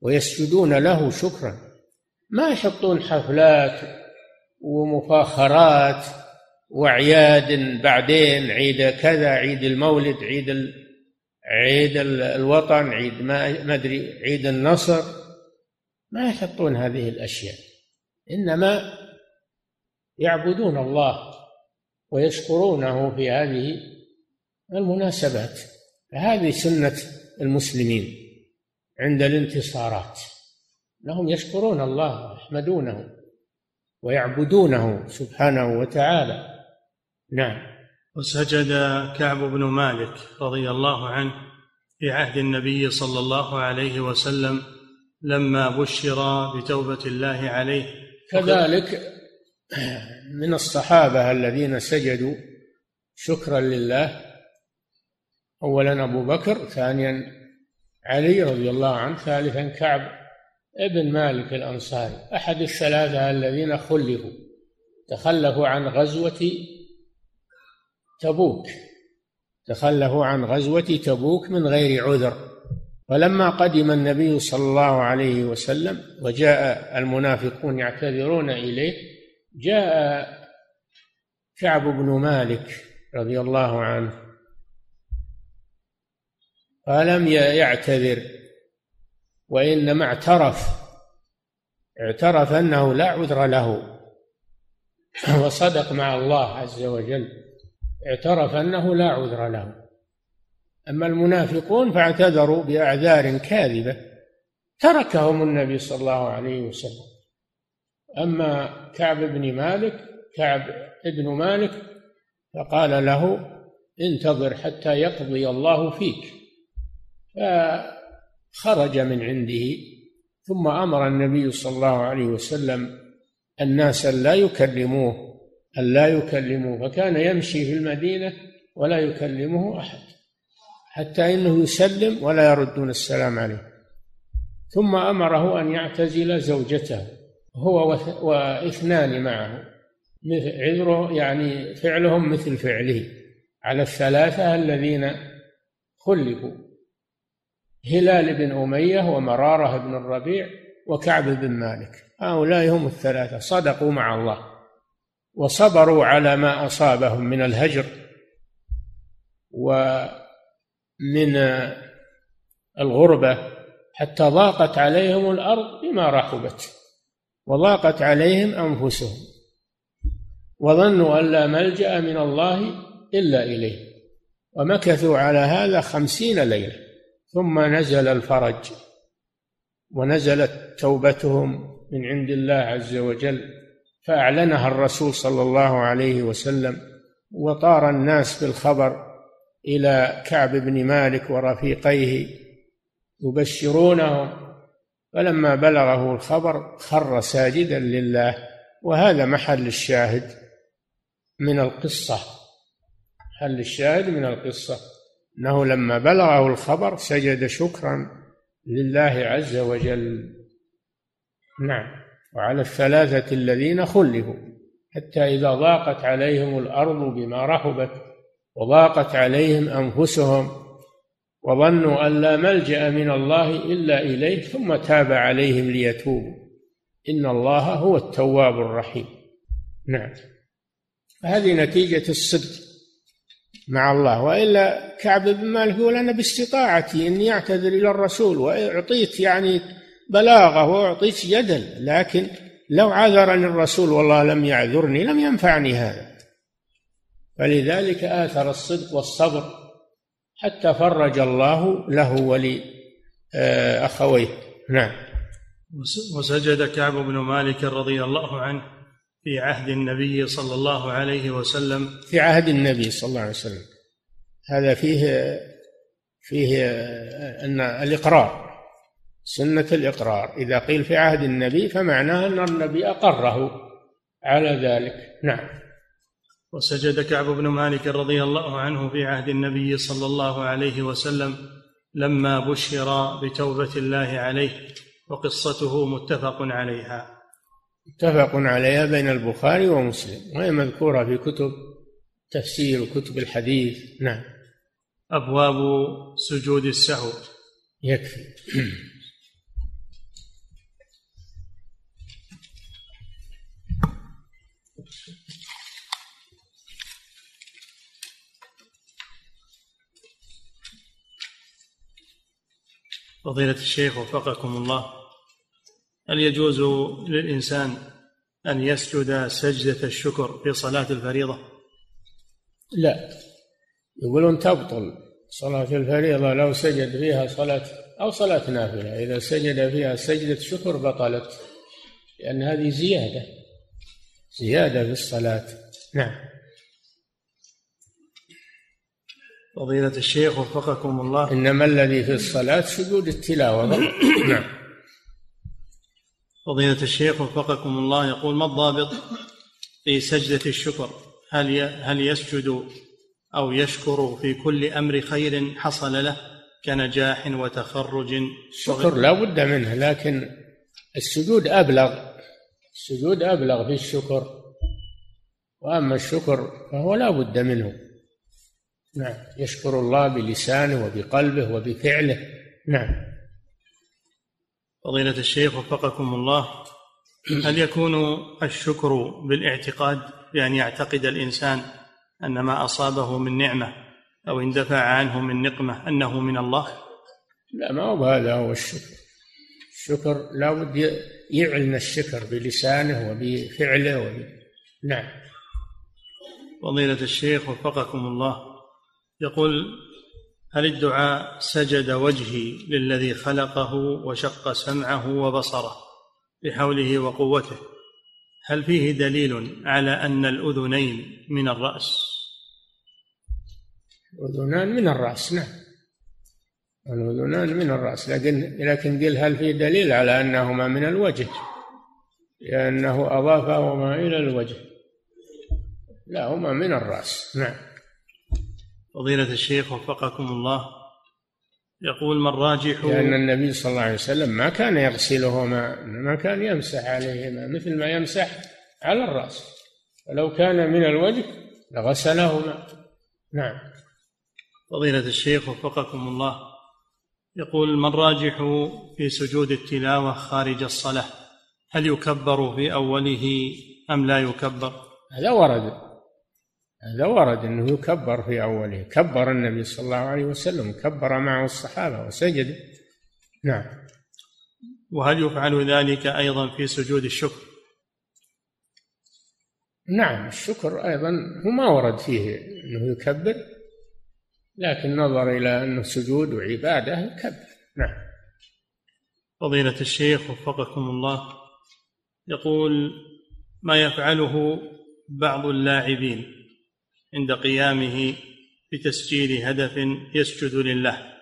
ويسجدون له شكرا، ما يحطون حفلات ومفاخرات وأعياد بعدين، عيد كذا، عيد المولد، عيد الوطن، عيد ما أدري، عيد النصر، ما يحطون هذه الأشياء، إنما يعبدون الله ويشكرونه في هذه المناسبات. فهذه سنة المسلمين عند الانتصارات، لهم يشكرون الله ويحمدونه ويعبدونه سبحانه وتعالى. نعم. وسجد كعب بن مالك رضي الله عنه في عهد النبي صلى الله عليه وسلم لما بشر بتوبة الله عليه. كذلك من الصحابة الذين سجدوا شكرا لله، أولا أبو بكر، ثانيا علي رضي الله عنه، ثالثا كعب ابن مالك الأنصاري، أحد الثلاثة الذين تخلفوا عن غزوة تبوك من غير عذر. فلما قدم النبي صلى الله عليه وسلم وجاء المنافقون يعتذرون إليه، جاء كعب بن مالك رضي الله عنه فلم يعتذر، وإنما اعترف أنه لا عذر له، وصدق مع الله عز وجل، اعترف أنه لا عذر له. أما المنافقون فاعتذروا بأعذار كاذبة تركهم النبي صلى الله عليه وسلم. أما كعب بن مالك فقال له انتظر حتى يقضي الله فيك، فخرج من عنده. ثم أمر النبي صلى الله عليه وسلم الناس أن لا يكلموه، فكان يمشي في المدينة ولا يكلمه أحد حتى إنه يسلم ولا يردون السلام عليه. ثم أمره أن يعتزل زوجته هو واثنان معه، عذره يعني فعلهم مثل فعله على الثلاثة الذين خلفوا، هلال بن أمية ومرارة بن الربيع وكعب بن مالك. هؤلاء هم الثلاثة، صدقوا مع الله وصبروا على ما أصابهم من الهجر ومن الغربة حتى ضاقت عليهم الأرض بما رحبت وضاقت عليهم أنفسهم، وظنوا أن لا ملجأ من الله إلا إليه، ومكثوا على هذا 50 ليلة، ثم نزل الفرج ونزلت توبتهم من عند الله عز وجل، فأعلنها الرسول صلى الله عليه وسلم، وطار الناس بالخبر إلى كعب بن مالك ورفيقيه يبشرونهم. فلما بلغه الخبر خر ساجدا لله، وهذا محل الشاهد من القصة أنه لما بلغه الخبر سجد شكرا لله عز وجل. نعم. وعلى الثلاثة الذين خلفوا حتى إذا ضاقت عليهم الأرض بما رحبت وضاقت عليهم أنفسهم وظنوا أن لا ملجأ من الله إلا إليه، ثم تاب عليهم ليتوبوا، إن الله هو التواب الرحيم. نعم. هذه نتيجة الصدق مع الله، وإلا كعب بن مالك يقول أنا باستطاعتي أني أعتذر إلى الرسول، وأعطيت يعني بلاغه وأعطيت جدل، لكن لو عذرني الرسول والله لم يعذرني لم ينفعني هذا. فلذلك آثر الصدق والصبر حتى فرج الله له ولأخويه. نعم. وسجد كعب بن مالك رضي الله عنه في عهد النبي صلى الله عليه وسلم، في عهد النبي صلى الله عليه وسلم. هذا فيه أن الإقرار، سنة الإقرار، إذا قيل في عهد النبي فمعناه أن النبي أقره على ذلك. نعم. وسجد كعب بن مالك رضي الله عنه في عهد النبي صلى الله عليه وسلم لما بشر بتوبة الله عليه، وقصته متفق عليها. متفق عليها بين البخاري ومسلم، وهي مذكورة في كتب تفسير وكتب الحديث. نعم. أبواب سجود السهو. يكفي. فضيلة الشيخ وفقكم الله، هل يجوز للإنسان أن يسجد سجدة الشكر في صلاة الفريضة؟ لا، يقولون تبطل صلاة الفريضة لو سجد فيها صلاة أو صلاة نافلة، إذا سجد فيها سجدة شكر بطلت، لأن هذه زيادة في الصلاة. نعم. فضيلة الشيخ وفقكم الله، إنما الذي في الصلاة سجود التلاوة. نعم. فضيلة الشيخ وفقكم الله، يقول: ما الضابط في سجدة الشكر؟ هل يسجد أو يشكر في كل أمر خير حصل له كنجاح وتخرج؟ الشكر لا بد منه، لكن السجود أبلغ في الشكر، وأما الشكر فهو لا بد منه. نعم، يشكر الله بلسانه وبقلبه وبفعله. نعم. فضيلة الشيخ وفقكم الله، هل يكون الشكر بالاعتقاد، بأن يعتقد الإنسان أن ما أصابه من نعمة أو اندفع عنه من نقمة أنه من الله؟ لا، ما هو هذا هو الشكر. الشكر لا بد يعلن الشكر بلسانه وبفعله نعم. فضيلة الشيخ وفقكم الله، يقول: هل الدعاء سجد وجهي للذي خلقه وشق سمعه وبصره بحوله وقوته، هل فيه دليل على أن الأذنين من الرأس؟ الأذنان من الرأس. نعم، الأذنان من الرأس، لكن قل هل فيه دليل على أنهما من الوجه، لأنه أضافهما إلى الوجه؟ لا، هما من الرأس. نعم. فضيلة الشيخ وفقكم الله، يقول: ما الراجح؟ لأن النبي صلى الله عليه وسلم ما كان يغسلهما، ما كان يمسح عليهما مثل ما يمسح على الرأس، ولو كان من الوجه لغسلهما. نعم. فضيلة الشيخ وفقكم الله، يقول: ما الراجح في سجود التلاوة خارج الصلاة، هل يكبر في أوله أم لا يكبر؟ هذا ورد أنه يكبر في أوله، كبر النبي صلى الله عليه وسلم، كبر معه الصحابة وسجد. نعم. وهل يفعل ذلك أيضا في سجود الشكر؟ نعم، الشكر أيضا ما ورد فيه أنه يكبر، لكن نظر إلى أنه سجود وعبادة يكبر. نعم. فضيلة الشيخ وفقكم الله، يقول: ما يفعله بعض اللاعبين عند قيامه بتسجيل هدف يسجد لله،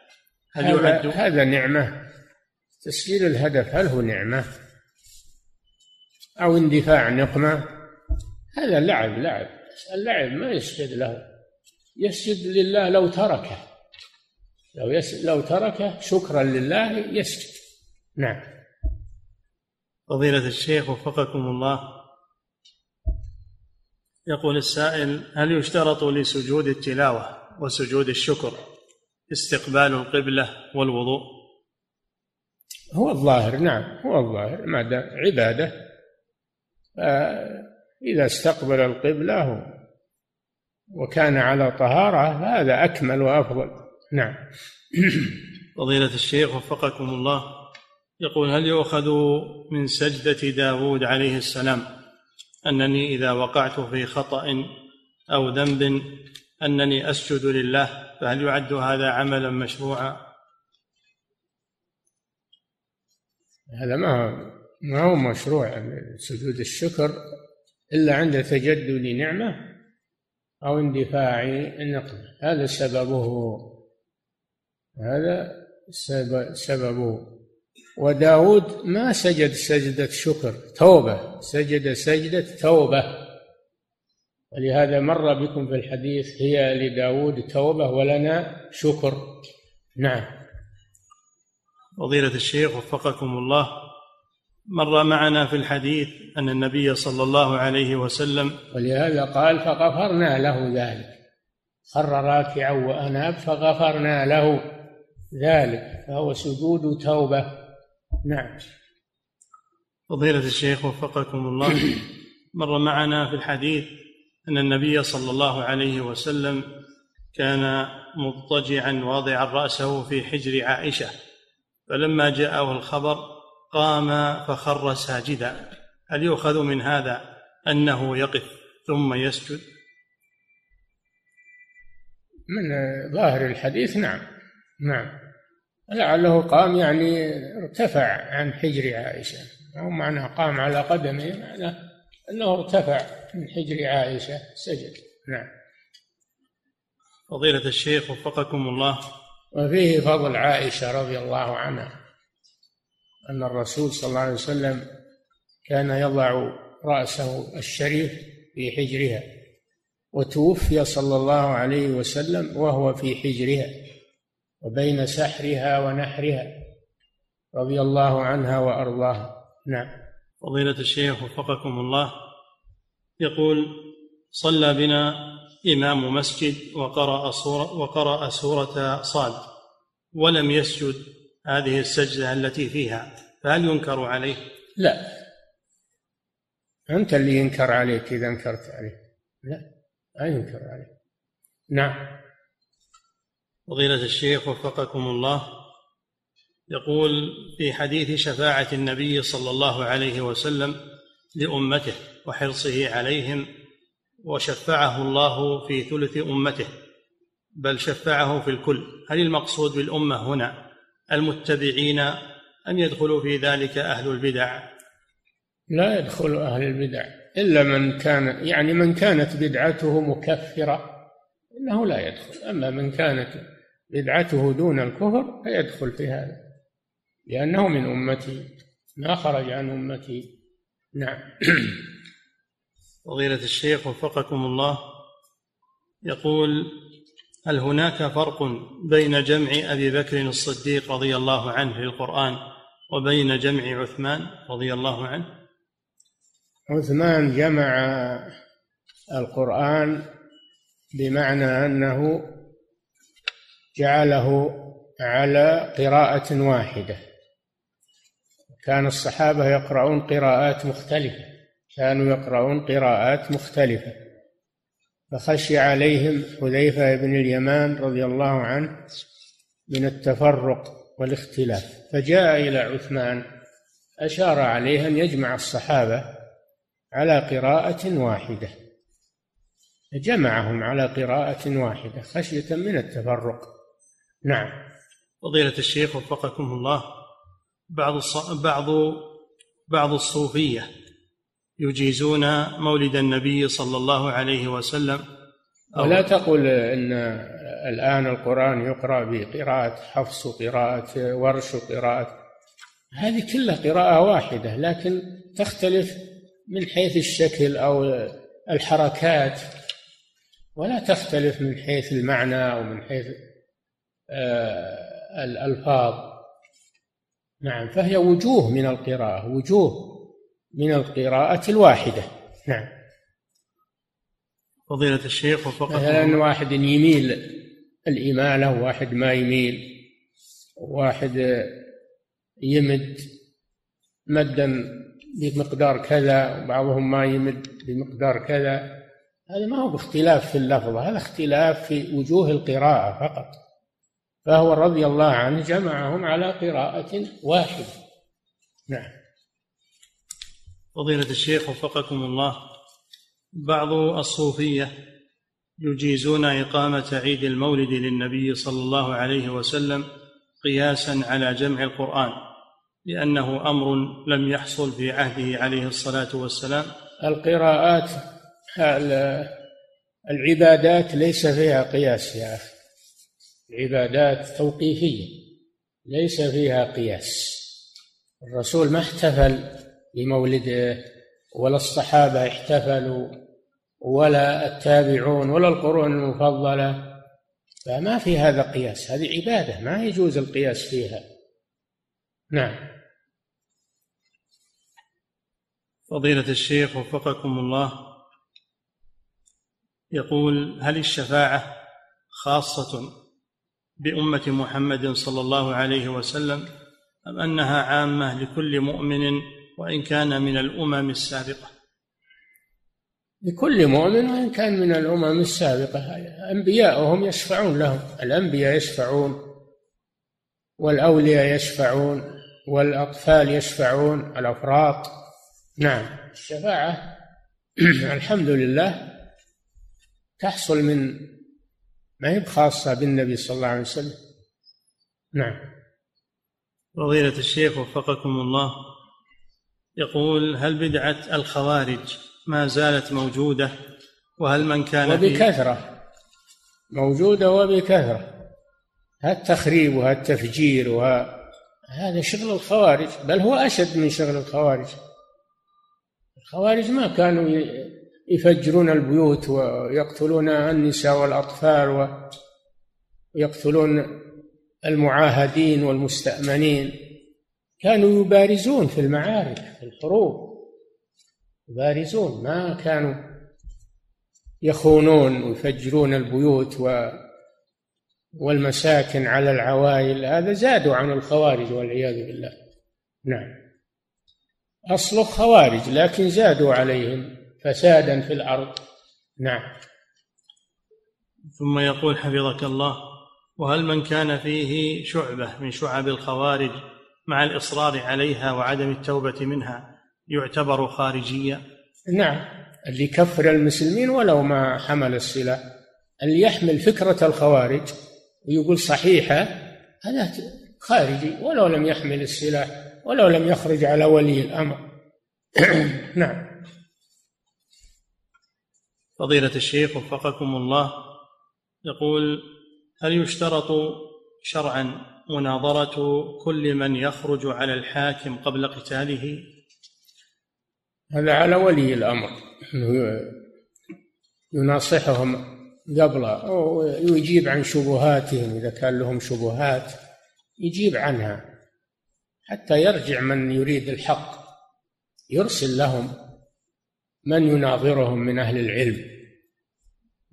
هل يعد هذا نعمة؟ تسجيل الهدف هل هو نعمة أو اندفاع نقمة؟ هذا لعب، اللعب ما يسجد له، يسجد لله لو تركه، لو تركه شكرا لله يسجد. نعم. فضيلة الشيخ وفقكم الله، يقول السائل: هل يشترط لسجود التلاوة وسجود الشكر استقبال القبلة والوضوء؟ هو الظاهر، نعم، هو الظاهر، ما دام عبادة إذا استقبل القبلة وكان على طهارة هذا أكمل وأفضل. نعم. فضيلة الشيخ وفقكم الله، يقول: هل يؤخذ من سجدة داود عليه السلام أنني إذا وقعت في خطأ أو ذنب أنني أسجد لله، فهل يعد هذا عملا مشروعا؟ هذا ما هو مشروع سجود الشكر إلا عند تجدد نعمة أو اندفاع النقمة، هذا سببه، هذا سببه. وداود ما سجد سجدة شكر، توبة، سجد سجدة توبة، ولهذا مر بكم في الحديث هي لداود توبة ولنا شكر. نعم. فضيلة الشيخ وفقكم الله، مر معنا في الحديث أن النبي صلى الله عليه وسلم ولهذا قال فغفرنا له ذلك، خر راكعا وأناب فغفرنا له ذلك، فهو سجود توبة. نعم. فضيلة الشيخ وفقكم الله، مر معنا في الحديث أن النبي صلى الله عليه وسلم كان مضطجعا واضعا رأسه في حجر عائشة، فلما جاءه الخبر قام فخر ساجدا، هل يؤخذ من هذا أنه يقف ثم يسجد؟ من ظاهر الحديث نعم، نعم، لعله قام يعني ارتفع عن حجر عائشة، أو معناه قام على قدمه معناه أنه ارتفع من حجر عائشة سجد. نعم. فضيلة الشيخ وفقكم الله، وفيه فضل عائشة رضي الله عنها أن الرسول صلى الله عليه وسلم كان يضع رأسه الشريف في حجرها، وتوفي صلى الله عليه وسلم وهو في حجرها وبين سحرها ونحرها، رضي الله عنها وأرضاها. نعم. فضيلة الشيخ وفقكم الله، يقول صلى بنا إمام مسجد وقرأ سورة صاد ولم يسجد هذه السجدة التي فيها، فهل ينكر عليه؟ لا، أنت اللي ينكر عليك إذا انكرت عليه، لا لا ينكر عليه. نعم. فضيلة الشيخ وفقكم الله، يقول في حديث شفاعة النبي صلى الله عليه وسلم لأمته وحرصه عليهم، وشفعه الله في ثلث أمته، بل شفعه في الكل، هل المقصود بالأمة هنا المتبعين أم يدخل في ذلك أهل البدع؟ لا يدخل أهل البدع إلا من كان يعني من كانت بدعته مكفرة إنه لا يدخل، أما من كانت بدعته دون الكفر فيدخل في هذا، لأنه من أمتي ما خرج عن أمتي. نعم. فضيلة الشيخ وفقكم الله، يقول هل هناك فرق بين جمع أبي بكر الصديق رضي الله عنه في القرآن وبين جمع عثمان رضي الله عنه؟ عثمان جمع القرآن بمعنى أنه جعله على قراءة واحدة، كان الصحابة يقرؤون قراءات مختلفة، فخشي عليهم حذيفة بن اليمان رضي الله عنه من التفرق والاختلاف، فجاء إلى عثمان أشار عليه أن يجمع الصحابة على قراءة واحدة، جمعهم على قراءة واحدة خشية من التفرق. نعم. فضيلة الشيخ وفقكم الله، بعض الصوفية يجيزون مولد النبي صلى الله عليه وسلم، ولا تقل إن الآن القرآن يقرأ بقراءة حفص وقراءة ورش وقراءة، هذه كلها قراءة واحدة لكن تختلف من حيث الشكل أو الحركات، ولا تختلف من حيث المعنى ومن حيث الألفاظ. نعم. فهي وجوه من القراءة، الواحدة. نعم. فضيلة الشيخ وفقكم الله، مثلا واحد يميل الإمالة وواحد ما يميل، واحد يمد مدا بمقدار كذا وبعضهم ما يمد بمقدار كذا، هذا ما هو باختلاف في اللفظ، هذا اختلاف في وجوه القراءة فقط، فهو رضي الله عنه جمعهم على قراءة واحدة. نعم. فضيلة الشيخ وفقكم الله، بعض الصوفية يجيزون إقامة عيد المولد للنبي صلى الله عليه وسلم قياسا على جمع القرآن لأنه أمر لم يحصل في عهده عليه الصلاة والسلام. القراءات العبادات ليس فيها قياس يا أخي، عبادات توقيفية ليس فيها قياس. الرسول ما احتفل بمولده، ولا الصحابة احتفلوا، ولا التابعون، ولا القرون المفضلة، فما في هذا قياس، هذه عبادة ما يجوز القياس فيها. نعم. فضيلة الشيخ وفقكم الله، يقول: هل الشفاعة خاصة بأمة محمد صلى الله عليه وسلم أم أنها عامة لكل مؤمن وإن كان من الأمم السابقة؟ لكل مؤمن وإن كان من الأمم السابقة. أنبياءهم يشفعون لهم، الأنبياء يشفعون، والأولياء يشفعون، والأطفال يشفعون، الأفراط. نعم. الشفاعة الحمد لله تحصل من، ما هي خاصة بالنبي صلى الله عليه وسلم. نعم. فضيلة الشيخ وفقكم الله، يقول: هل بدعة الخوارج ما زالت موجودة؟ وهل من كان وبكثرة موجودة وبكثرة، هالتخريب وهالتفجير هذا شغل الخوارج، بل هو أشد من شغل الخوارج. الخوارج ما كانوا يفجرون البيوت ويقتلون النساء والأطفال ويقتلون المعاهدين والمستأمنين، كانوا يبارزون في المعارك في الحروب، يبارزون، ما كانوا يخونون ويفجرون البيوت والمساكن على العوائل. هذا زادوا عن الخوارج والعياذ بالله. نعم. أصل خوارج لكن زادوا عليهم فسادا في الأرض. نعم. ثم يقول حفظك الله: وهل من كان فيه شعبة من شعب الخوارج مع الإصرار عليها وعدم التوبة منها يعتبر خارجيا؟ نعم، اللي كفر المسلمين ولو ما حمل السلاح، اللي يحمل فكرة الخوارج ويقول صحيحة هذا خارجي ولو لم يحمل السلاح ولو لم يخرج على ولي الأمر. نعم. فضيلة الشيخ وفقكم الله، يقول: هل يشترط شرعا مناظرة كل من يخرج على الحاكم قبل قتاله؟ هذا على ولي الأمر، يناصحهم قبل أو يجيب عن شبهاتهم، إذا كان لهم شبهات يجيب عنها حتى يرجع من يريد الحق، يرسل لهم من يناظرهم من أهل العلم.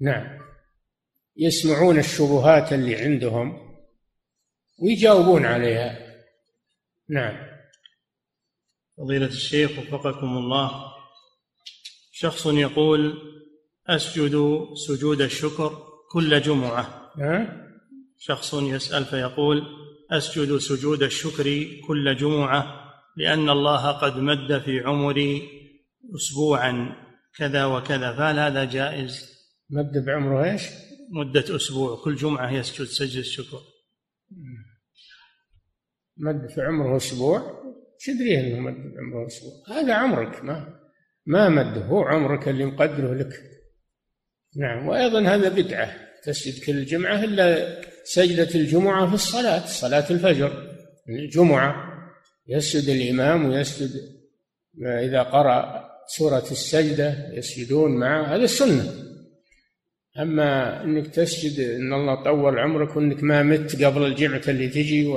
نعم. يسمعون الشبهات اللي عندهم ويجاوبون عليها. نعم. فضيلة الشيخ وفقكم الله، شخص يقول: أسجد سجود الشكر كل جمعة. شخص يسأل فيقول: أسجد سجود الشكر كل جمعة لأن الله قد مد في عمري أسبوعا كذا وكذا، فهل هذا جائز؟ مد بعمره ايش؟ مدة أسبوع، كل جمعة يسجد سجد الشكر. مد في عمره أسبوع، شدريه أنه مد في عمره أسبوع، هذا عمرك ما مده، هو عمرك اللي مقدره لك. نعم. وأيضا هذا بدعة تسجد كل جمعة، إلا سجدة الجمعة في الصلاة، صلاة الفجر الجمعة يسجد الإمام ويسجد إذا قرأ سورة السجدة يسجدون معه، هذا السنة. أما أنك تسجد إن الله طول عمرك وأنك ما مت قبل الجمعة اللي تجي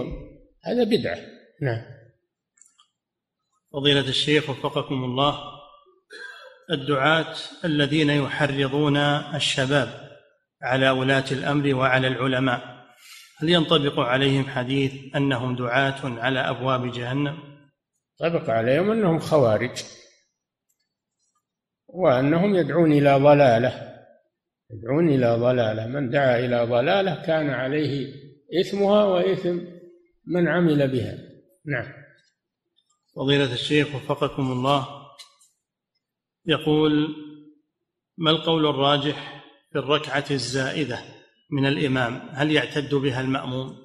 هذا بدعة. نعم. فضيلة الشيخ وفقكم الله، الدعاة الذين يحرضون الشباب على ولاة الأمر وعلى العلماء، هل ينطبق عليهم حديث أنهم دعاة على أبواب جهنم؟ ينطبق عليهم أنهم خوارج، وأنهم يدعون إلى ضلالة، يدعون إلى ضلالة، من دعا إلى ضلالة كان عليه إثمها وإثم من عمل بها. نعم. فضيلة الشيخ وفقكم الله، يقول: ما القول الراجح في الركعة الزائدة من الإمام، هل يعتد بها المأموم؟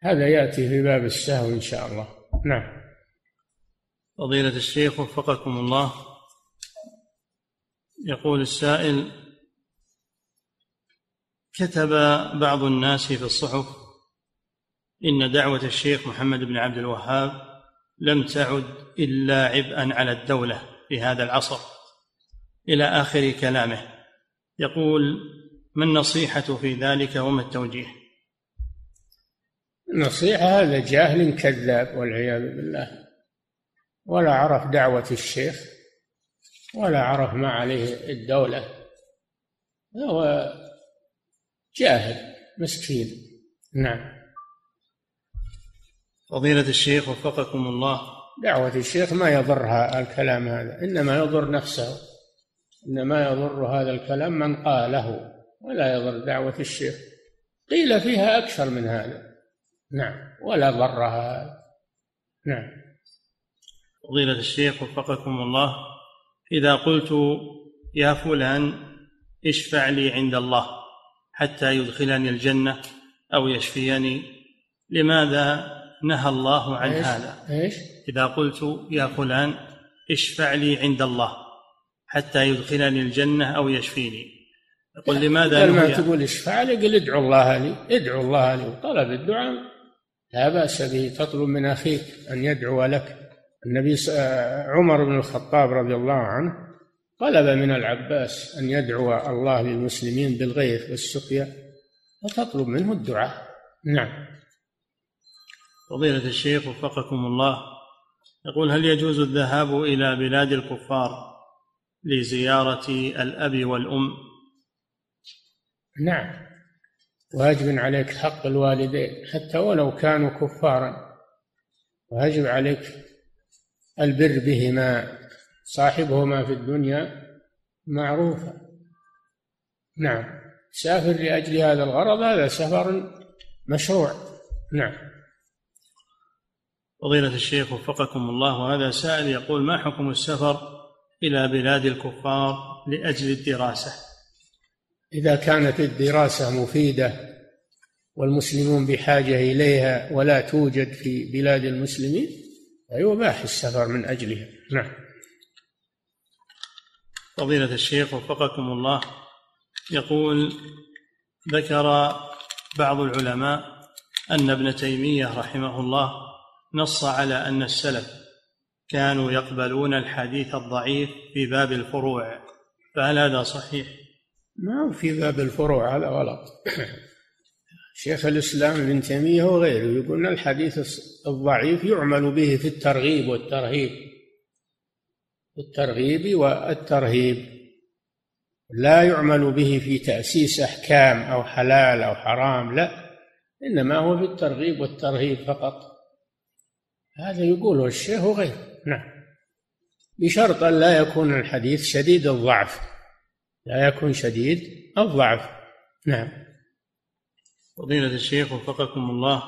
هذا يأتي في باب السهو إن شاء الله. نعم. فضيلة الشيخ وفقكم الله، يقول السائل: كتب بعض الناس في الصحف إن دعوة الشيخ محمد بن عبد الوهاب لم تعد إلا عبئا على الدولة في هذا العصر إلى آخر كلامه، يقول: ما النصيحة في ذلك وما التوجيه؟ النصيحة: هذا جاهل كذاب والعياذ بالله، ولا عرف دعوة الشيخ ولا عرف ما عليه الدولة، هو جاهل مسكين. نعم. فضيلة الشيخ وفقكم الله، دعوة الشيخ ما يضرها الكلام هذا، إنما يضر نفسه، إنما يضر هذا الكلام من قاله، ولا يضر دعوة الشيخ. قيل فيها أكثر من هذا. نعم. ولا ضرها. نعم. فضيلة الشيخ وفقكم الله، إذا قلت: يا فلان اشفع لي عند الله حتى يدخلني الجنة أو يشفيني، لماذا نهى الله عن هذا؟ إذا قلت: يا فلان اشفع لي عند الله حتى يدخلني الجنة أو يشفيني، يقول لماذا نهى؟ لما تقول اشفع لي قل ادعو الله لي، ادعو الله لي، وطلب الدعاء لا بأس به، تطلب من أخيك أن يدعو لك. النبي عمر بن الخطاب رضي الله عنه طلب من العباس أن يدعو الله للمسلمين بالغيث والسقيا، وتطلب منه الدعاء. نعم. فضيلة الشيخ وفقكم الله، يقول: هل يجوز الذهاب إلى بلاد الكفار لزيارة الأب والأم؟ نعم، واجب عليك حق الوالدين حتى ولو كانوا كفارا، واجب عليك البر بهما، صاحبهما في الدنيا معروفة. نعم. سافر لأجل هذا الغرض، هذا سفر مشروع. نعم. فضيلة الشيخ وفقكم الله، وهذا سائل يقول: ما حكم السفر إلى بلاد الكفار لأجل الدراسة؟ إذا كانت الدراسة مفيدة والمسلمون بحاجة إليها ولا توجد في بلاد المسلمين يباح السفر من أجلها. نعم. فضيلة الشيخ وفقكم الله، يقول: ذكر بعض العلماء أن ابن تيمية رحمه الله نص على أن السلف كانوا يقبلون الحديث الضعيف في باب الفروع، فهل هذا صحيح؟ ما في باب الفروع، هذا غلط. شيخ الإسلام ابن تيمية وغيره يقولون الحديث الضعيف يعمل به في الترغيب والترهيب، الترغيب والترهيب، لا يعمل به في تأسيس أحكام أو حلال أو حرام، لا، إنما هو في الترغيب والترهيب فقط. هذا يقوله الشيخ وغيره. نعم. بشرط أن لا يكون الحديث شديد الضعف، لا يكون شديد الضعف. نعم. فضيلة الشيخ وفقكم الله،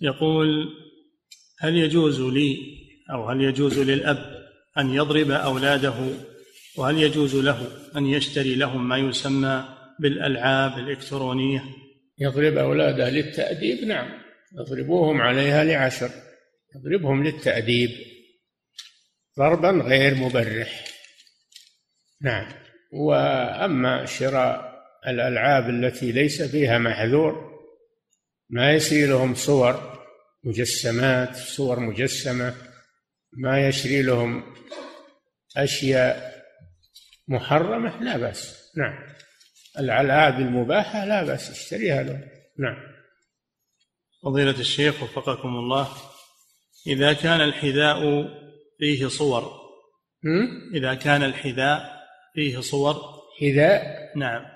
يقول: هل يجوز لي أو هل يجوز للأب أن يضرب أولاده؟ وهل يجوز له أن يشتري لهم ما يسمى بالألعاب الإلكترونية؟ يضرب أولاده للتأديب. نعم، يضربوهم عليها لعشر، يضربهم للتأديب ضربا غير مبرح. نعم. وأما شراء الألعاب التي ليس فيها محذور، ما يشري لهم صور مجسمات، صور مجسمة، ما يشري لهم أشياء محرمة، لا بأس. نعم. الألعاب المباحة لا بأس، اشتريها لهم. نعم. فضيلة الشيخ وفقكم الله، إذا كان الحذاء فيه صور، إذا كان الحذاء فيه صور، حذاء، نعم،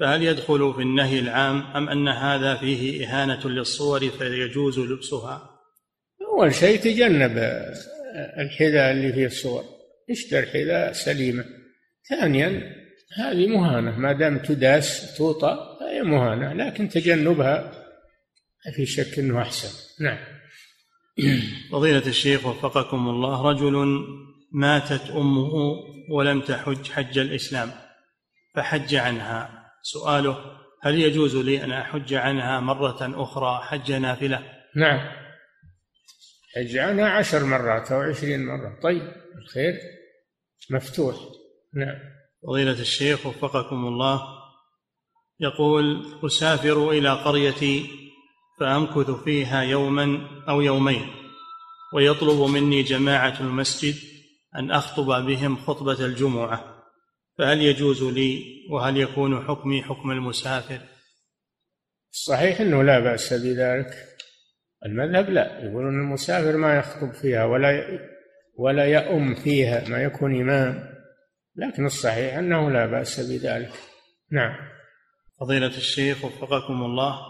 فهل يدخل في النهي العام أم أن هذا فيه إهانة للصور فيجوز لبسها؟ أول شيء تجنب الحذاء اللي فيه الصور، اشتر حذاء سليمة. ثانيا، هذه مهانة، ما دام تداس توطأ فهي مهانة، لكن تجنبها في شك أنه أحسن. نعم. فضيلة الشيخ وفقكم الله، رجل ماتت أمه ولم تحج حج الإسلام فحج عنها، سؤاله: هل يجوز لي أن أحج عنها مرة أخرى حج نافلة؟ نعم، حج عنها 10 مرات أو 20 مرة. طيب، الخير مفتوح. نعم. فضيلة الشيخ وفقكم الله، يقول: أسافر إلى قريتي فأمكث فيها يوما أو يومين، ويطلب مني جماعة المسجد أن أخطب بهم خطبة الجمعة، فهل يجوز لي؟ وهل يكون حكمي حكم المسافر؟ صحيح أنه لا بأس بذلك. المذهب لا، يقولون المسافر ما يخطب فيها ولا يؤم فيها، ما يكون إمام، لكن الصحيح أنه لا بأس بذلك. نعم. فضيلة الشيخ وفقكم الله،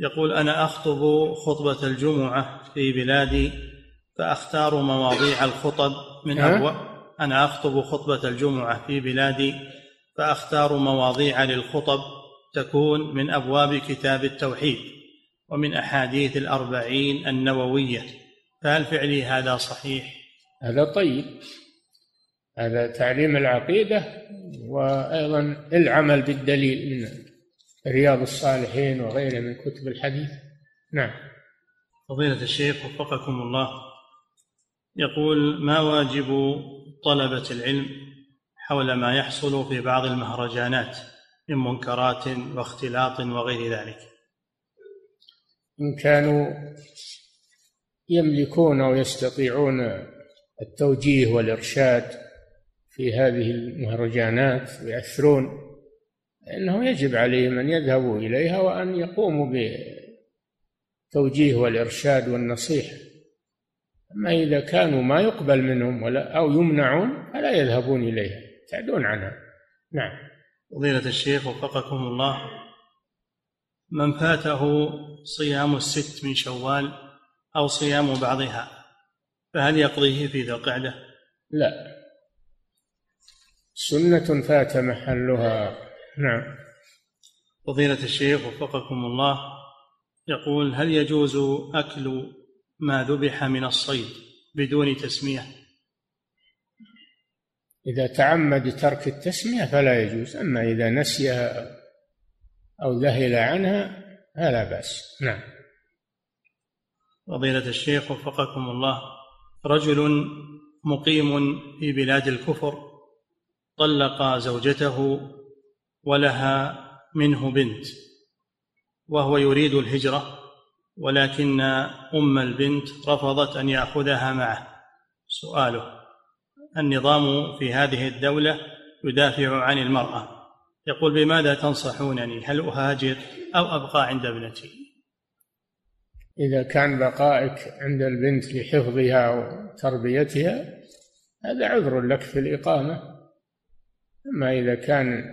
يقول: أنا أخطب خطبة الجمعة في بلادي فأختار مواضيع الخطب من أنا أخطب خطبة الجمعة في بلادي فأختار مواضيع للخطب تكون من أبواب كتاب التوحيد ومن أحاديث الأربعين النووية، فهل فعلي هذا صحيح؟ هذا طيب، هذا تعليم العقيدة، وأيضا العمل بالدليل من رياض الصالحين وغيره من كتب الحديث. نعم. فضيلة الشيخ وفقكم الله، يقول: ما واجب طلبة العلم حول ما يحصل في بعض المهرجانات من منكرات واختلاط وغير ذلك؟ إن كانوا يملكون أو يستطيعون التوجيه والإرشاد في هذه المهرجانات ويأثرون، إنه يجب عليهم أن يذهبوا إليها وأن يقوموا بالتوجيه والإرشاد والنصيحة. أما إذا كانوا ما يقبل منهم أو يمنعون فلا يذهبون إليها، يبتعدون عنها. نعم. فضيلة الشيخ وفقكم الله، من فاته صيام 6 من شوال أو صيام بعضها فهل يقضيه في ذي القعدة؟ لا، سنة فات محلها. نعم. فضيلة الشيخ وفقكم الله، يقول: هل يجوز أكل ما ذبح من الصيد بدون تسمية؟ إذا تعمد ترك التسمية فلا يجوز، أما إذا نسيها أو ذهل عنها فلا بأس. نعم. فضيلة الشيخ وفقكم الله، رجل مقيم في بلاد الكفر طلق زوجته ولها منه بنت، وهو يريد الهجرة، ولكن أم البنت رفضت أن يأخذها معه. سؤاله: النظام في هذه الدولة يدافع عن المرأة، يقول: بماذا تنصحونني؟ هل أهاجر أو أبقى عند ابنتي؟ إذا كان بقائك عند البنت لحفظها وتربيتها هذا عذر لك في الإقامة. أما إذا كان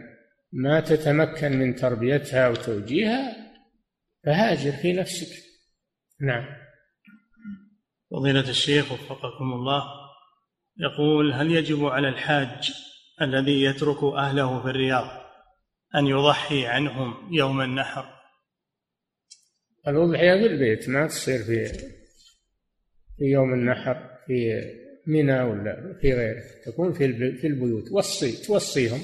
ما تتمكن من تربيتها وتوجيهها فهاجر في نفسك. نعم. فضيلة الشيخ وفقكم الله، يقول: هل يجب على الحاج الذي يترك أهله في الرياض أن يضحي عنهم يوم النحر؟ الأضحية في البيت، ما تصير في يوم النحر في منى ولا في غيره، تكون في البيوت. توصيهم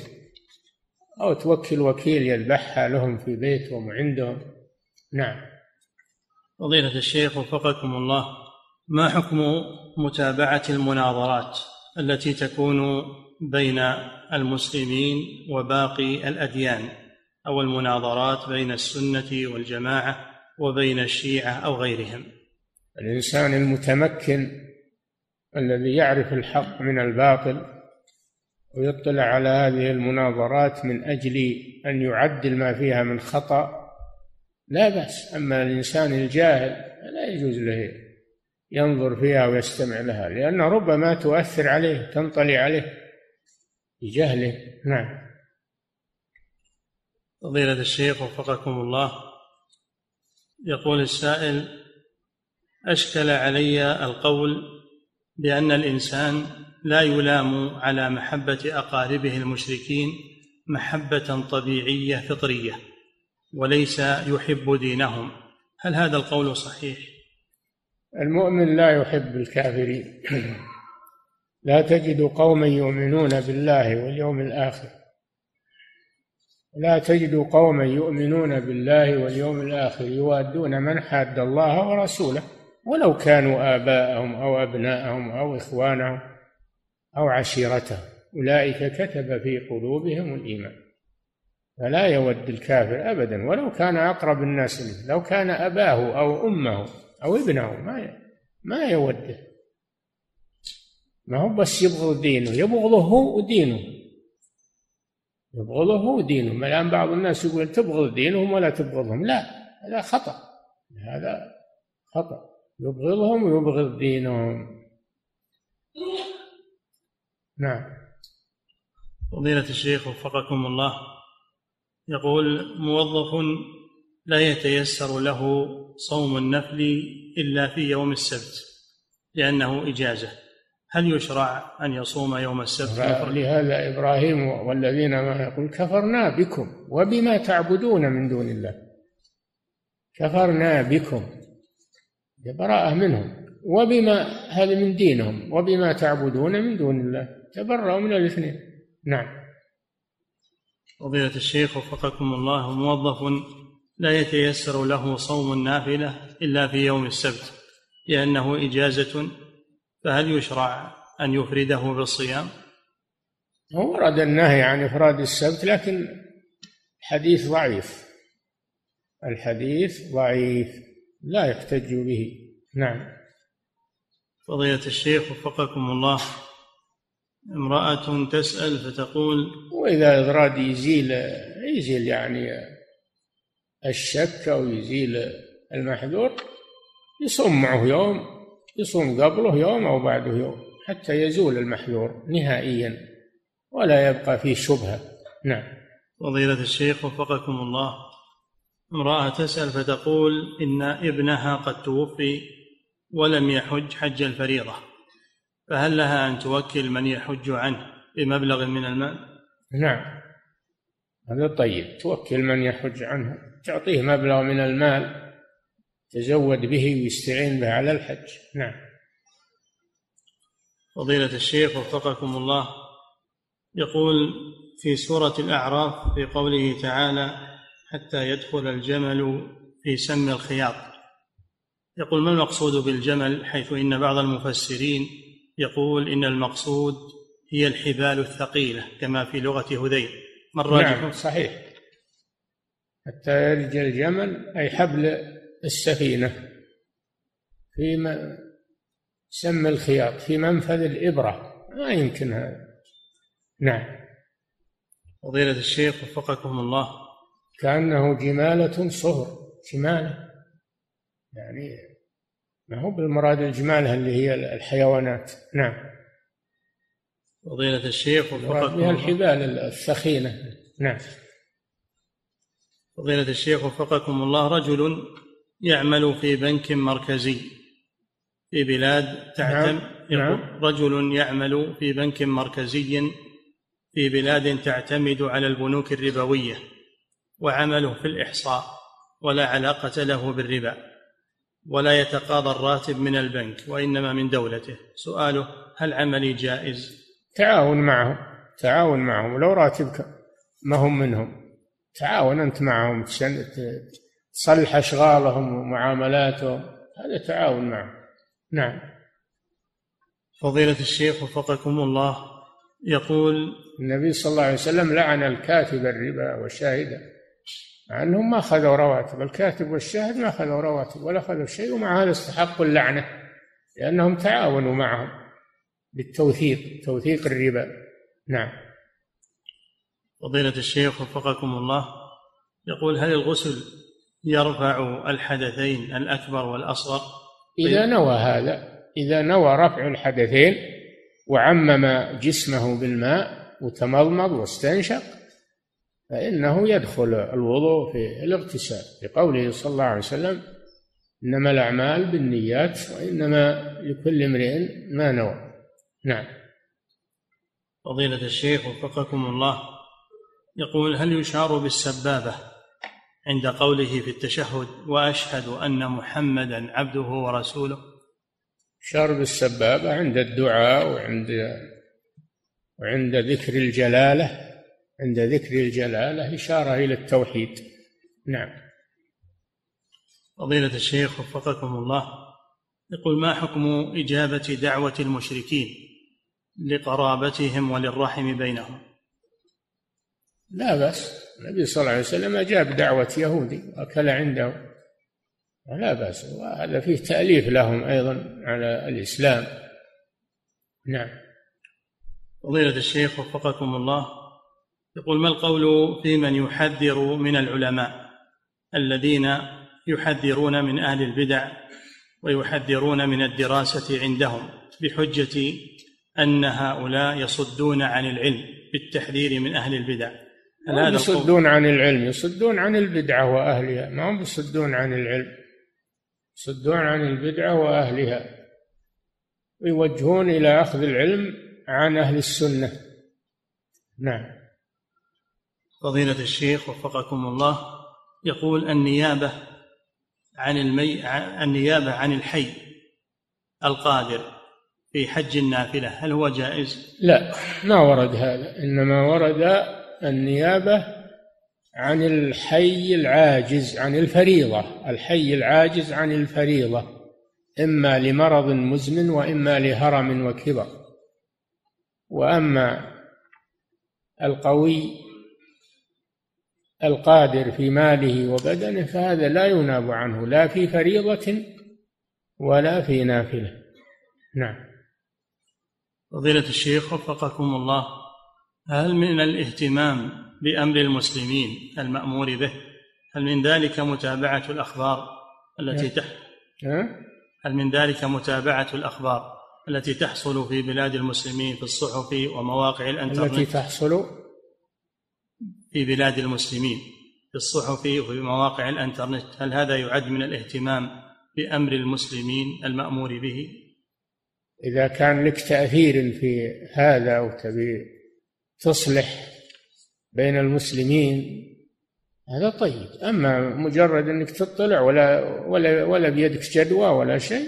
أو توكل وكيل يذبحها لهم في بيتهم وعندهم. نعم. فضيلة الشيخ وفقكم الله، ما حكم متابعة المناظرات التي تكون بين المسلمين وباقي الأديان، أو المناظرات بين السنة والجماعة وبين الشيعة أو غيرهم؟ الإنسان المتمكن الذي يعرف الحق من الباطل ويطلع على هذه المناظرات من أجل أن يعدل ما فيها من خطأ لا بأس. أما الإنسان الجاهل لا يجوز له ينظر فيها ويستمع لها، لأن ربما تؤثر عليه، تنطلي عليه بجهله. نعم. فضيلة الشيخ وفقكم الله، يقول السائل: أشكل علي القول بأن الإنسان لا يلام على محبة أقاربه المشركين محبة طبيعية فطرية، وليس يحب دينهم، هل هذا القول صحيح؟ المؤمن لا يحب الكافرين. لا تجد قوما يؤمنون بالله واليوم الآخر لا تجد قوما يؤمنون بالله واليوم الآخر يوادون من حاد الله ورسوله ولو كانوا آباءهم أو أبناءهم أو إخوانهم أو عشيرتهم أولئك كتب في قلوبهم الإيمان. فلا يود الكافر أبدا ولو كان أقرب الناس منه، لو كان أباه أو أمه أو ابنه ما يوده، ما هو بس يبغض دينه، يبغضه دينه، يبغضه دينهم. الآن بعض الناس يقول تبغض دينهم ولا تبغضهم، لا هذا خطأ، هذا خطأ، يبغضهم ويبغض دينهم. نعم. فضيلة الشيخ وفقكم الله، يقول موظف لا يتيسر له صوم النفل إلا في يوم السبت لأنه إجازة، هل يشرع أن يصوم يوم السبت؟ لهذا إبراهيم والذين ما يقول كفرنا بكم وبما تعبدون من دون الله، كفرنا بكم براءة منهم، وبما هذا من دينهم، وبما تعبدون من دون الله، تبرأوا من الاثنين. نعم. فضيلة الشيخ وفقكم الله، موظف لا يتيسر له صوم النافلة إلا في يوم السبت لأنه إجازة، فهل يشرع أن يفرده بالصيام؟ ورد النهي عن إفراد السبت، لكن الحديث ضعيف، الحديث ضعيف لا يحتج به. نعم. فضيلة الشيخ وفقكم الله، امرأة تسأل فتقول وإذا إضراد يزيل يعني الشك أو يزيل المحذور، يصوم معه يوم، يصوم قبله يوم أو بعده يوم حتى يزول المحذور نهائيا ولا يبقى فيه شبهة. نعم. فضيلة الشيخ وفقكم الله، امرأة تسأل فتقول إن ابنها قد توفي ولم يحج حج الفريضة، فهل لها أن توكل من يحج عنه بمبلغ من المال؟ نعم هذا طيب، توكل من يحج عنه، تعطيه مبلغ من المال تزود به ويستعين به على الحج. نعم. فضيلة الشيخ وفقكم الله، يقول في سورة الأعراف في قوله تعالى حتى يدخل الجمل في سم الخياط، يقول ما المقصود بالجمل، حيث إن بعض المفسرين يقول إن المقصود هي الحبال الثقيلة كما في لغة هذيل، ما الراجح؟ نعم صحيح، حتى يلج الجمل أي حبل السفينة في سم الخياط في منفذ الإبرة، ما يمكن هذا. نعم. فضيلة الشيخ وفقكم الله، كأنه جمالة صهر، جمالة يعني ما هو بالمراد الجمالة اللي هي الحيوانات. نعم. فضيلة الشيخ وفقكم الله، الحبال الثخينة. نعم. فضيلة الشيخ وفقكم الله، رجل يعمل في بنك مركزي في بلاد تعتمد، نعم. رجل يعمل في بنك مركزي في بلاد تعتمد على البنوك الربوية، وعمله في الإحصاء ولا علاقة له بالربا، ولا يتقاضى الراتب من البنك وإنما من دولته، سؤاله هل عملي جائز؟ تعاون معهم، تعاون معهم، ولو راتبك ما هم منهم تعاون أنت معهم، تصلح أشغالهم ومعاملاتهم، هذا تعاون معهم. نعم. فضيلة الشيخ وفقكم الله، يقول النبي صلى الله عليه وسلم لعن الكاتب الربا والشاهد، مع أنهم ما أخذوا رواتب، الكاتب والشاهد ما أخذوا رواتب ولا أخذوا شيء، ومع هذا استحقوا اللعنة لأنهم تعاونوا معهم بالتوثيق، توثيق الربا. نعم. فضيلة الشيخ وفقكم الله، يقول هل الغسل يرفع الحدثين الأكبر والأصغر؟ إذا نوى هذا، إذا نوى رفع الحدثين وعمم جسمه بالماء وتمضمض واستنشق فإنه يدخل الوضوء في الاغتسال، لقوله صلى الله عليه وسلم إنما الأعمال بالنيات وإنما لكل امرئ ما نوى. نعم. فضيلة الشيخ وفقكم الله، يقول هل يشعر بالسبابة عند قوله في التشهد وأشهد أن محمدًا عبده ورسوله؟ شرب السبابة عند الدعاء وعند ذكر الجلالة عند ذكر الجلالة إشارة إلى التوحيد. نعم. فضيلة الشيخ وفقكم الله، يقول: ما حكم إجابة دعوة المشركين لقرابتهم وللرحم بينهم؟ لا بأس، النبي صلى الله عليه وسلم أجاب دعوة يهودي وأكل عنده، لا بأس، وهذا فيه تأليف لهم أيضا على الإسلام. نعم. فضيلة الشيخ وفقكم الله، يقول: ما القول في من يحذر من العلماء الذين يحذرون من أهل البدع ويحذرون من الدراسة عندهم بحجة أن هؤلاء يصدون عن العلم بالتحذير من أهل البدع؟ هل يصدون عن العلم؟ يصدون عن البدعة وأهلها، ما هم يصدون عن العلم، يصدون عن البدعة وأهلها، ويوجهون إلى أخذ العلم عن أهل السنة. نعم. فضيلة الشيخ وفقكم الله، يقول: النيابة عن الحي القادر في حج النافلة هل هو جائز؟ لا، ما ورد هذا، إنما ورد النيابة عن الحي العاجز عن الفريضة، الحي العاجز عن الفريضة إما لمرض مزمن وإما لهرم وكبر. وأما القوي القادر في ماله وبدنه فهذا لا يناب عنه لا في فريضة ولا في نافلة. نعم. فضيلة الشيخ وفقكم الله، هل من الاهتمام بأمر المسلمين المأمور به هل من ذلك متابعة الأخبار التي تحصل في بلاد المسلمين في الصحف ومواقع الإنترنت هل هذا يعد من الاهتمام بأمر المسلمين المأمور به؟ إذا كان لك تأثير في هذا وتبي تصلح بين المسلمين هذا طيب، أما مجرد أنك تطلع ولا بيدك جدوى ولا شيء،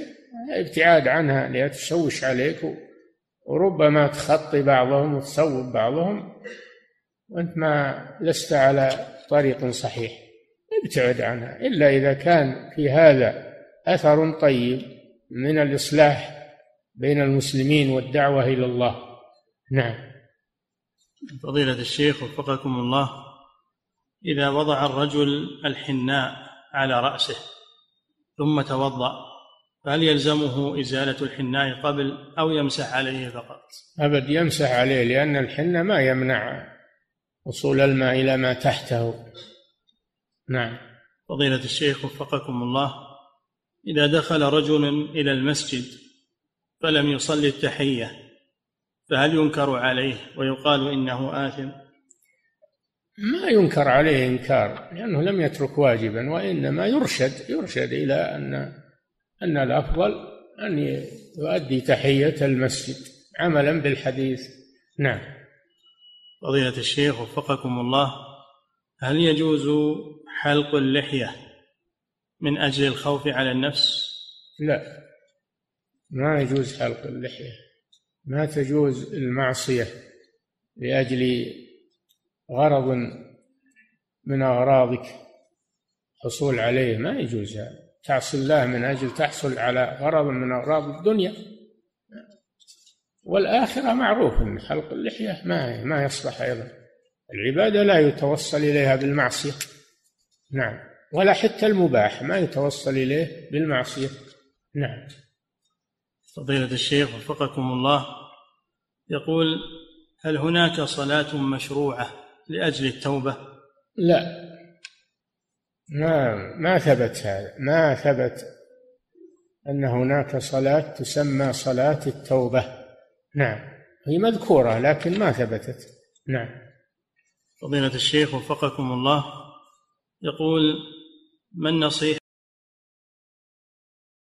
ابتعاد عنها لا تشوش عليك، وربما تخطي بعضهم وتصوب بعضهم وأنت ما لست على طريق صحيح، ابتعد عنها إلا إذا كان في هذا أثر طيب من الإصلاح بين المسلمين والدعوة إلى الله. نعم. فضيلة الشيخ وفقكم الله، إذا وضع الرجل الحناء على رأسه ثم توضأ فهل يلزمه إزالة الحناء قبل أو يمسح عليه فقط؟ أبد، يمسح عليه، لأن الحناء ما يمنع وصول الماء إلى ما تحته. نعم. فضيلة الشيخ وفقكم الله، إذا دخل رجل إلى المسجد فلم يصلي التحية فهل ينكر عليه ويقال إنه آثم؟ ما ينكر عليه إنكار، لأنه لم يترك واجبا، وإنما يرشد إلى أن الأفضل أن يؤدي تحية المسجد عملا بالحديث. نعم. فضيلة الشيخ وفقكم الله، هل يجوز حلق اللحية من أجل الخوف على النفس؟ لا، ما يجوز حلق اللحية، ما تجوز المعصية لأجل غرض من أغراضك حصول عليه، ما يجوز تعصي الله من أجل تحصل على غرض من أغراض الدنيا والآخرة. معروف أن حلق اللحية ما يصلح، أيضا العبادة لا يتوصل إليها بالمعصية. نعم. ولا حتى المباح ما يتوصل إليه بالمعصية. نعم. فضيلة الشيخ وفقكم الله، يقول: هل هناك صلاة مشروعة لأجل التوبة؟ لا، ما ثبت هذا، ما ثبت أن هناك صلاة تسمى صلاة التوبة. نعم، هي مذكورة لكن ما ثبتت. نعم. فضيلة الشيخ وفقكم الله، يقول: ما النصيحة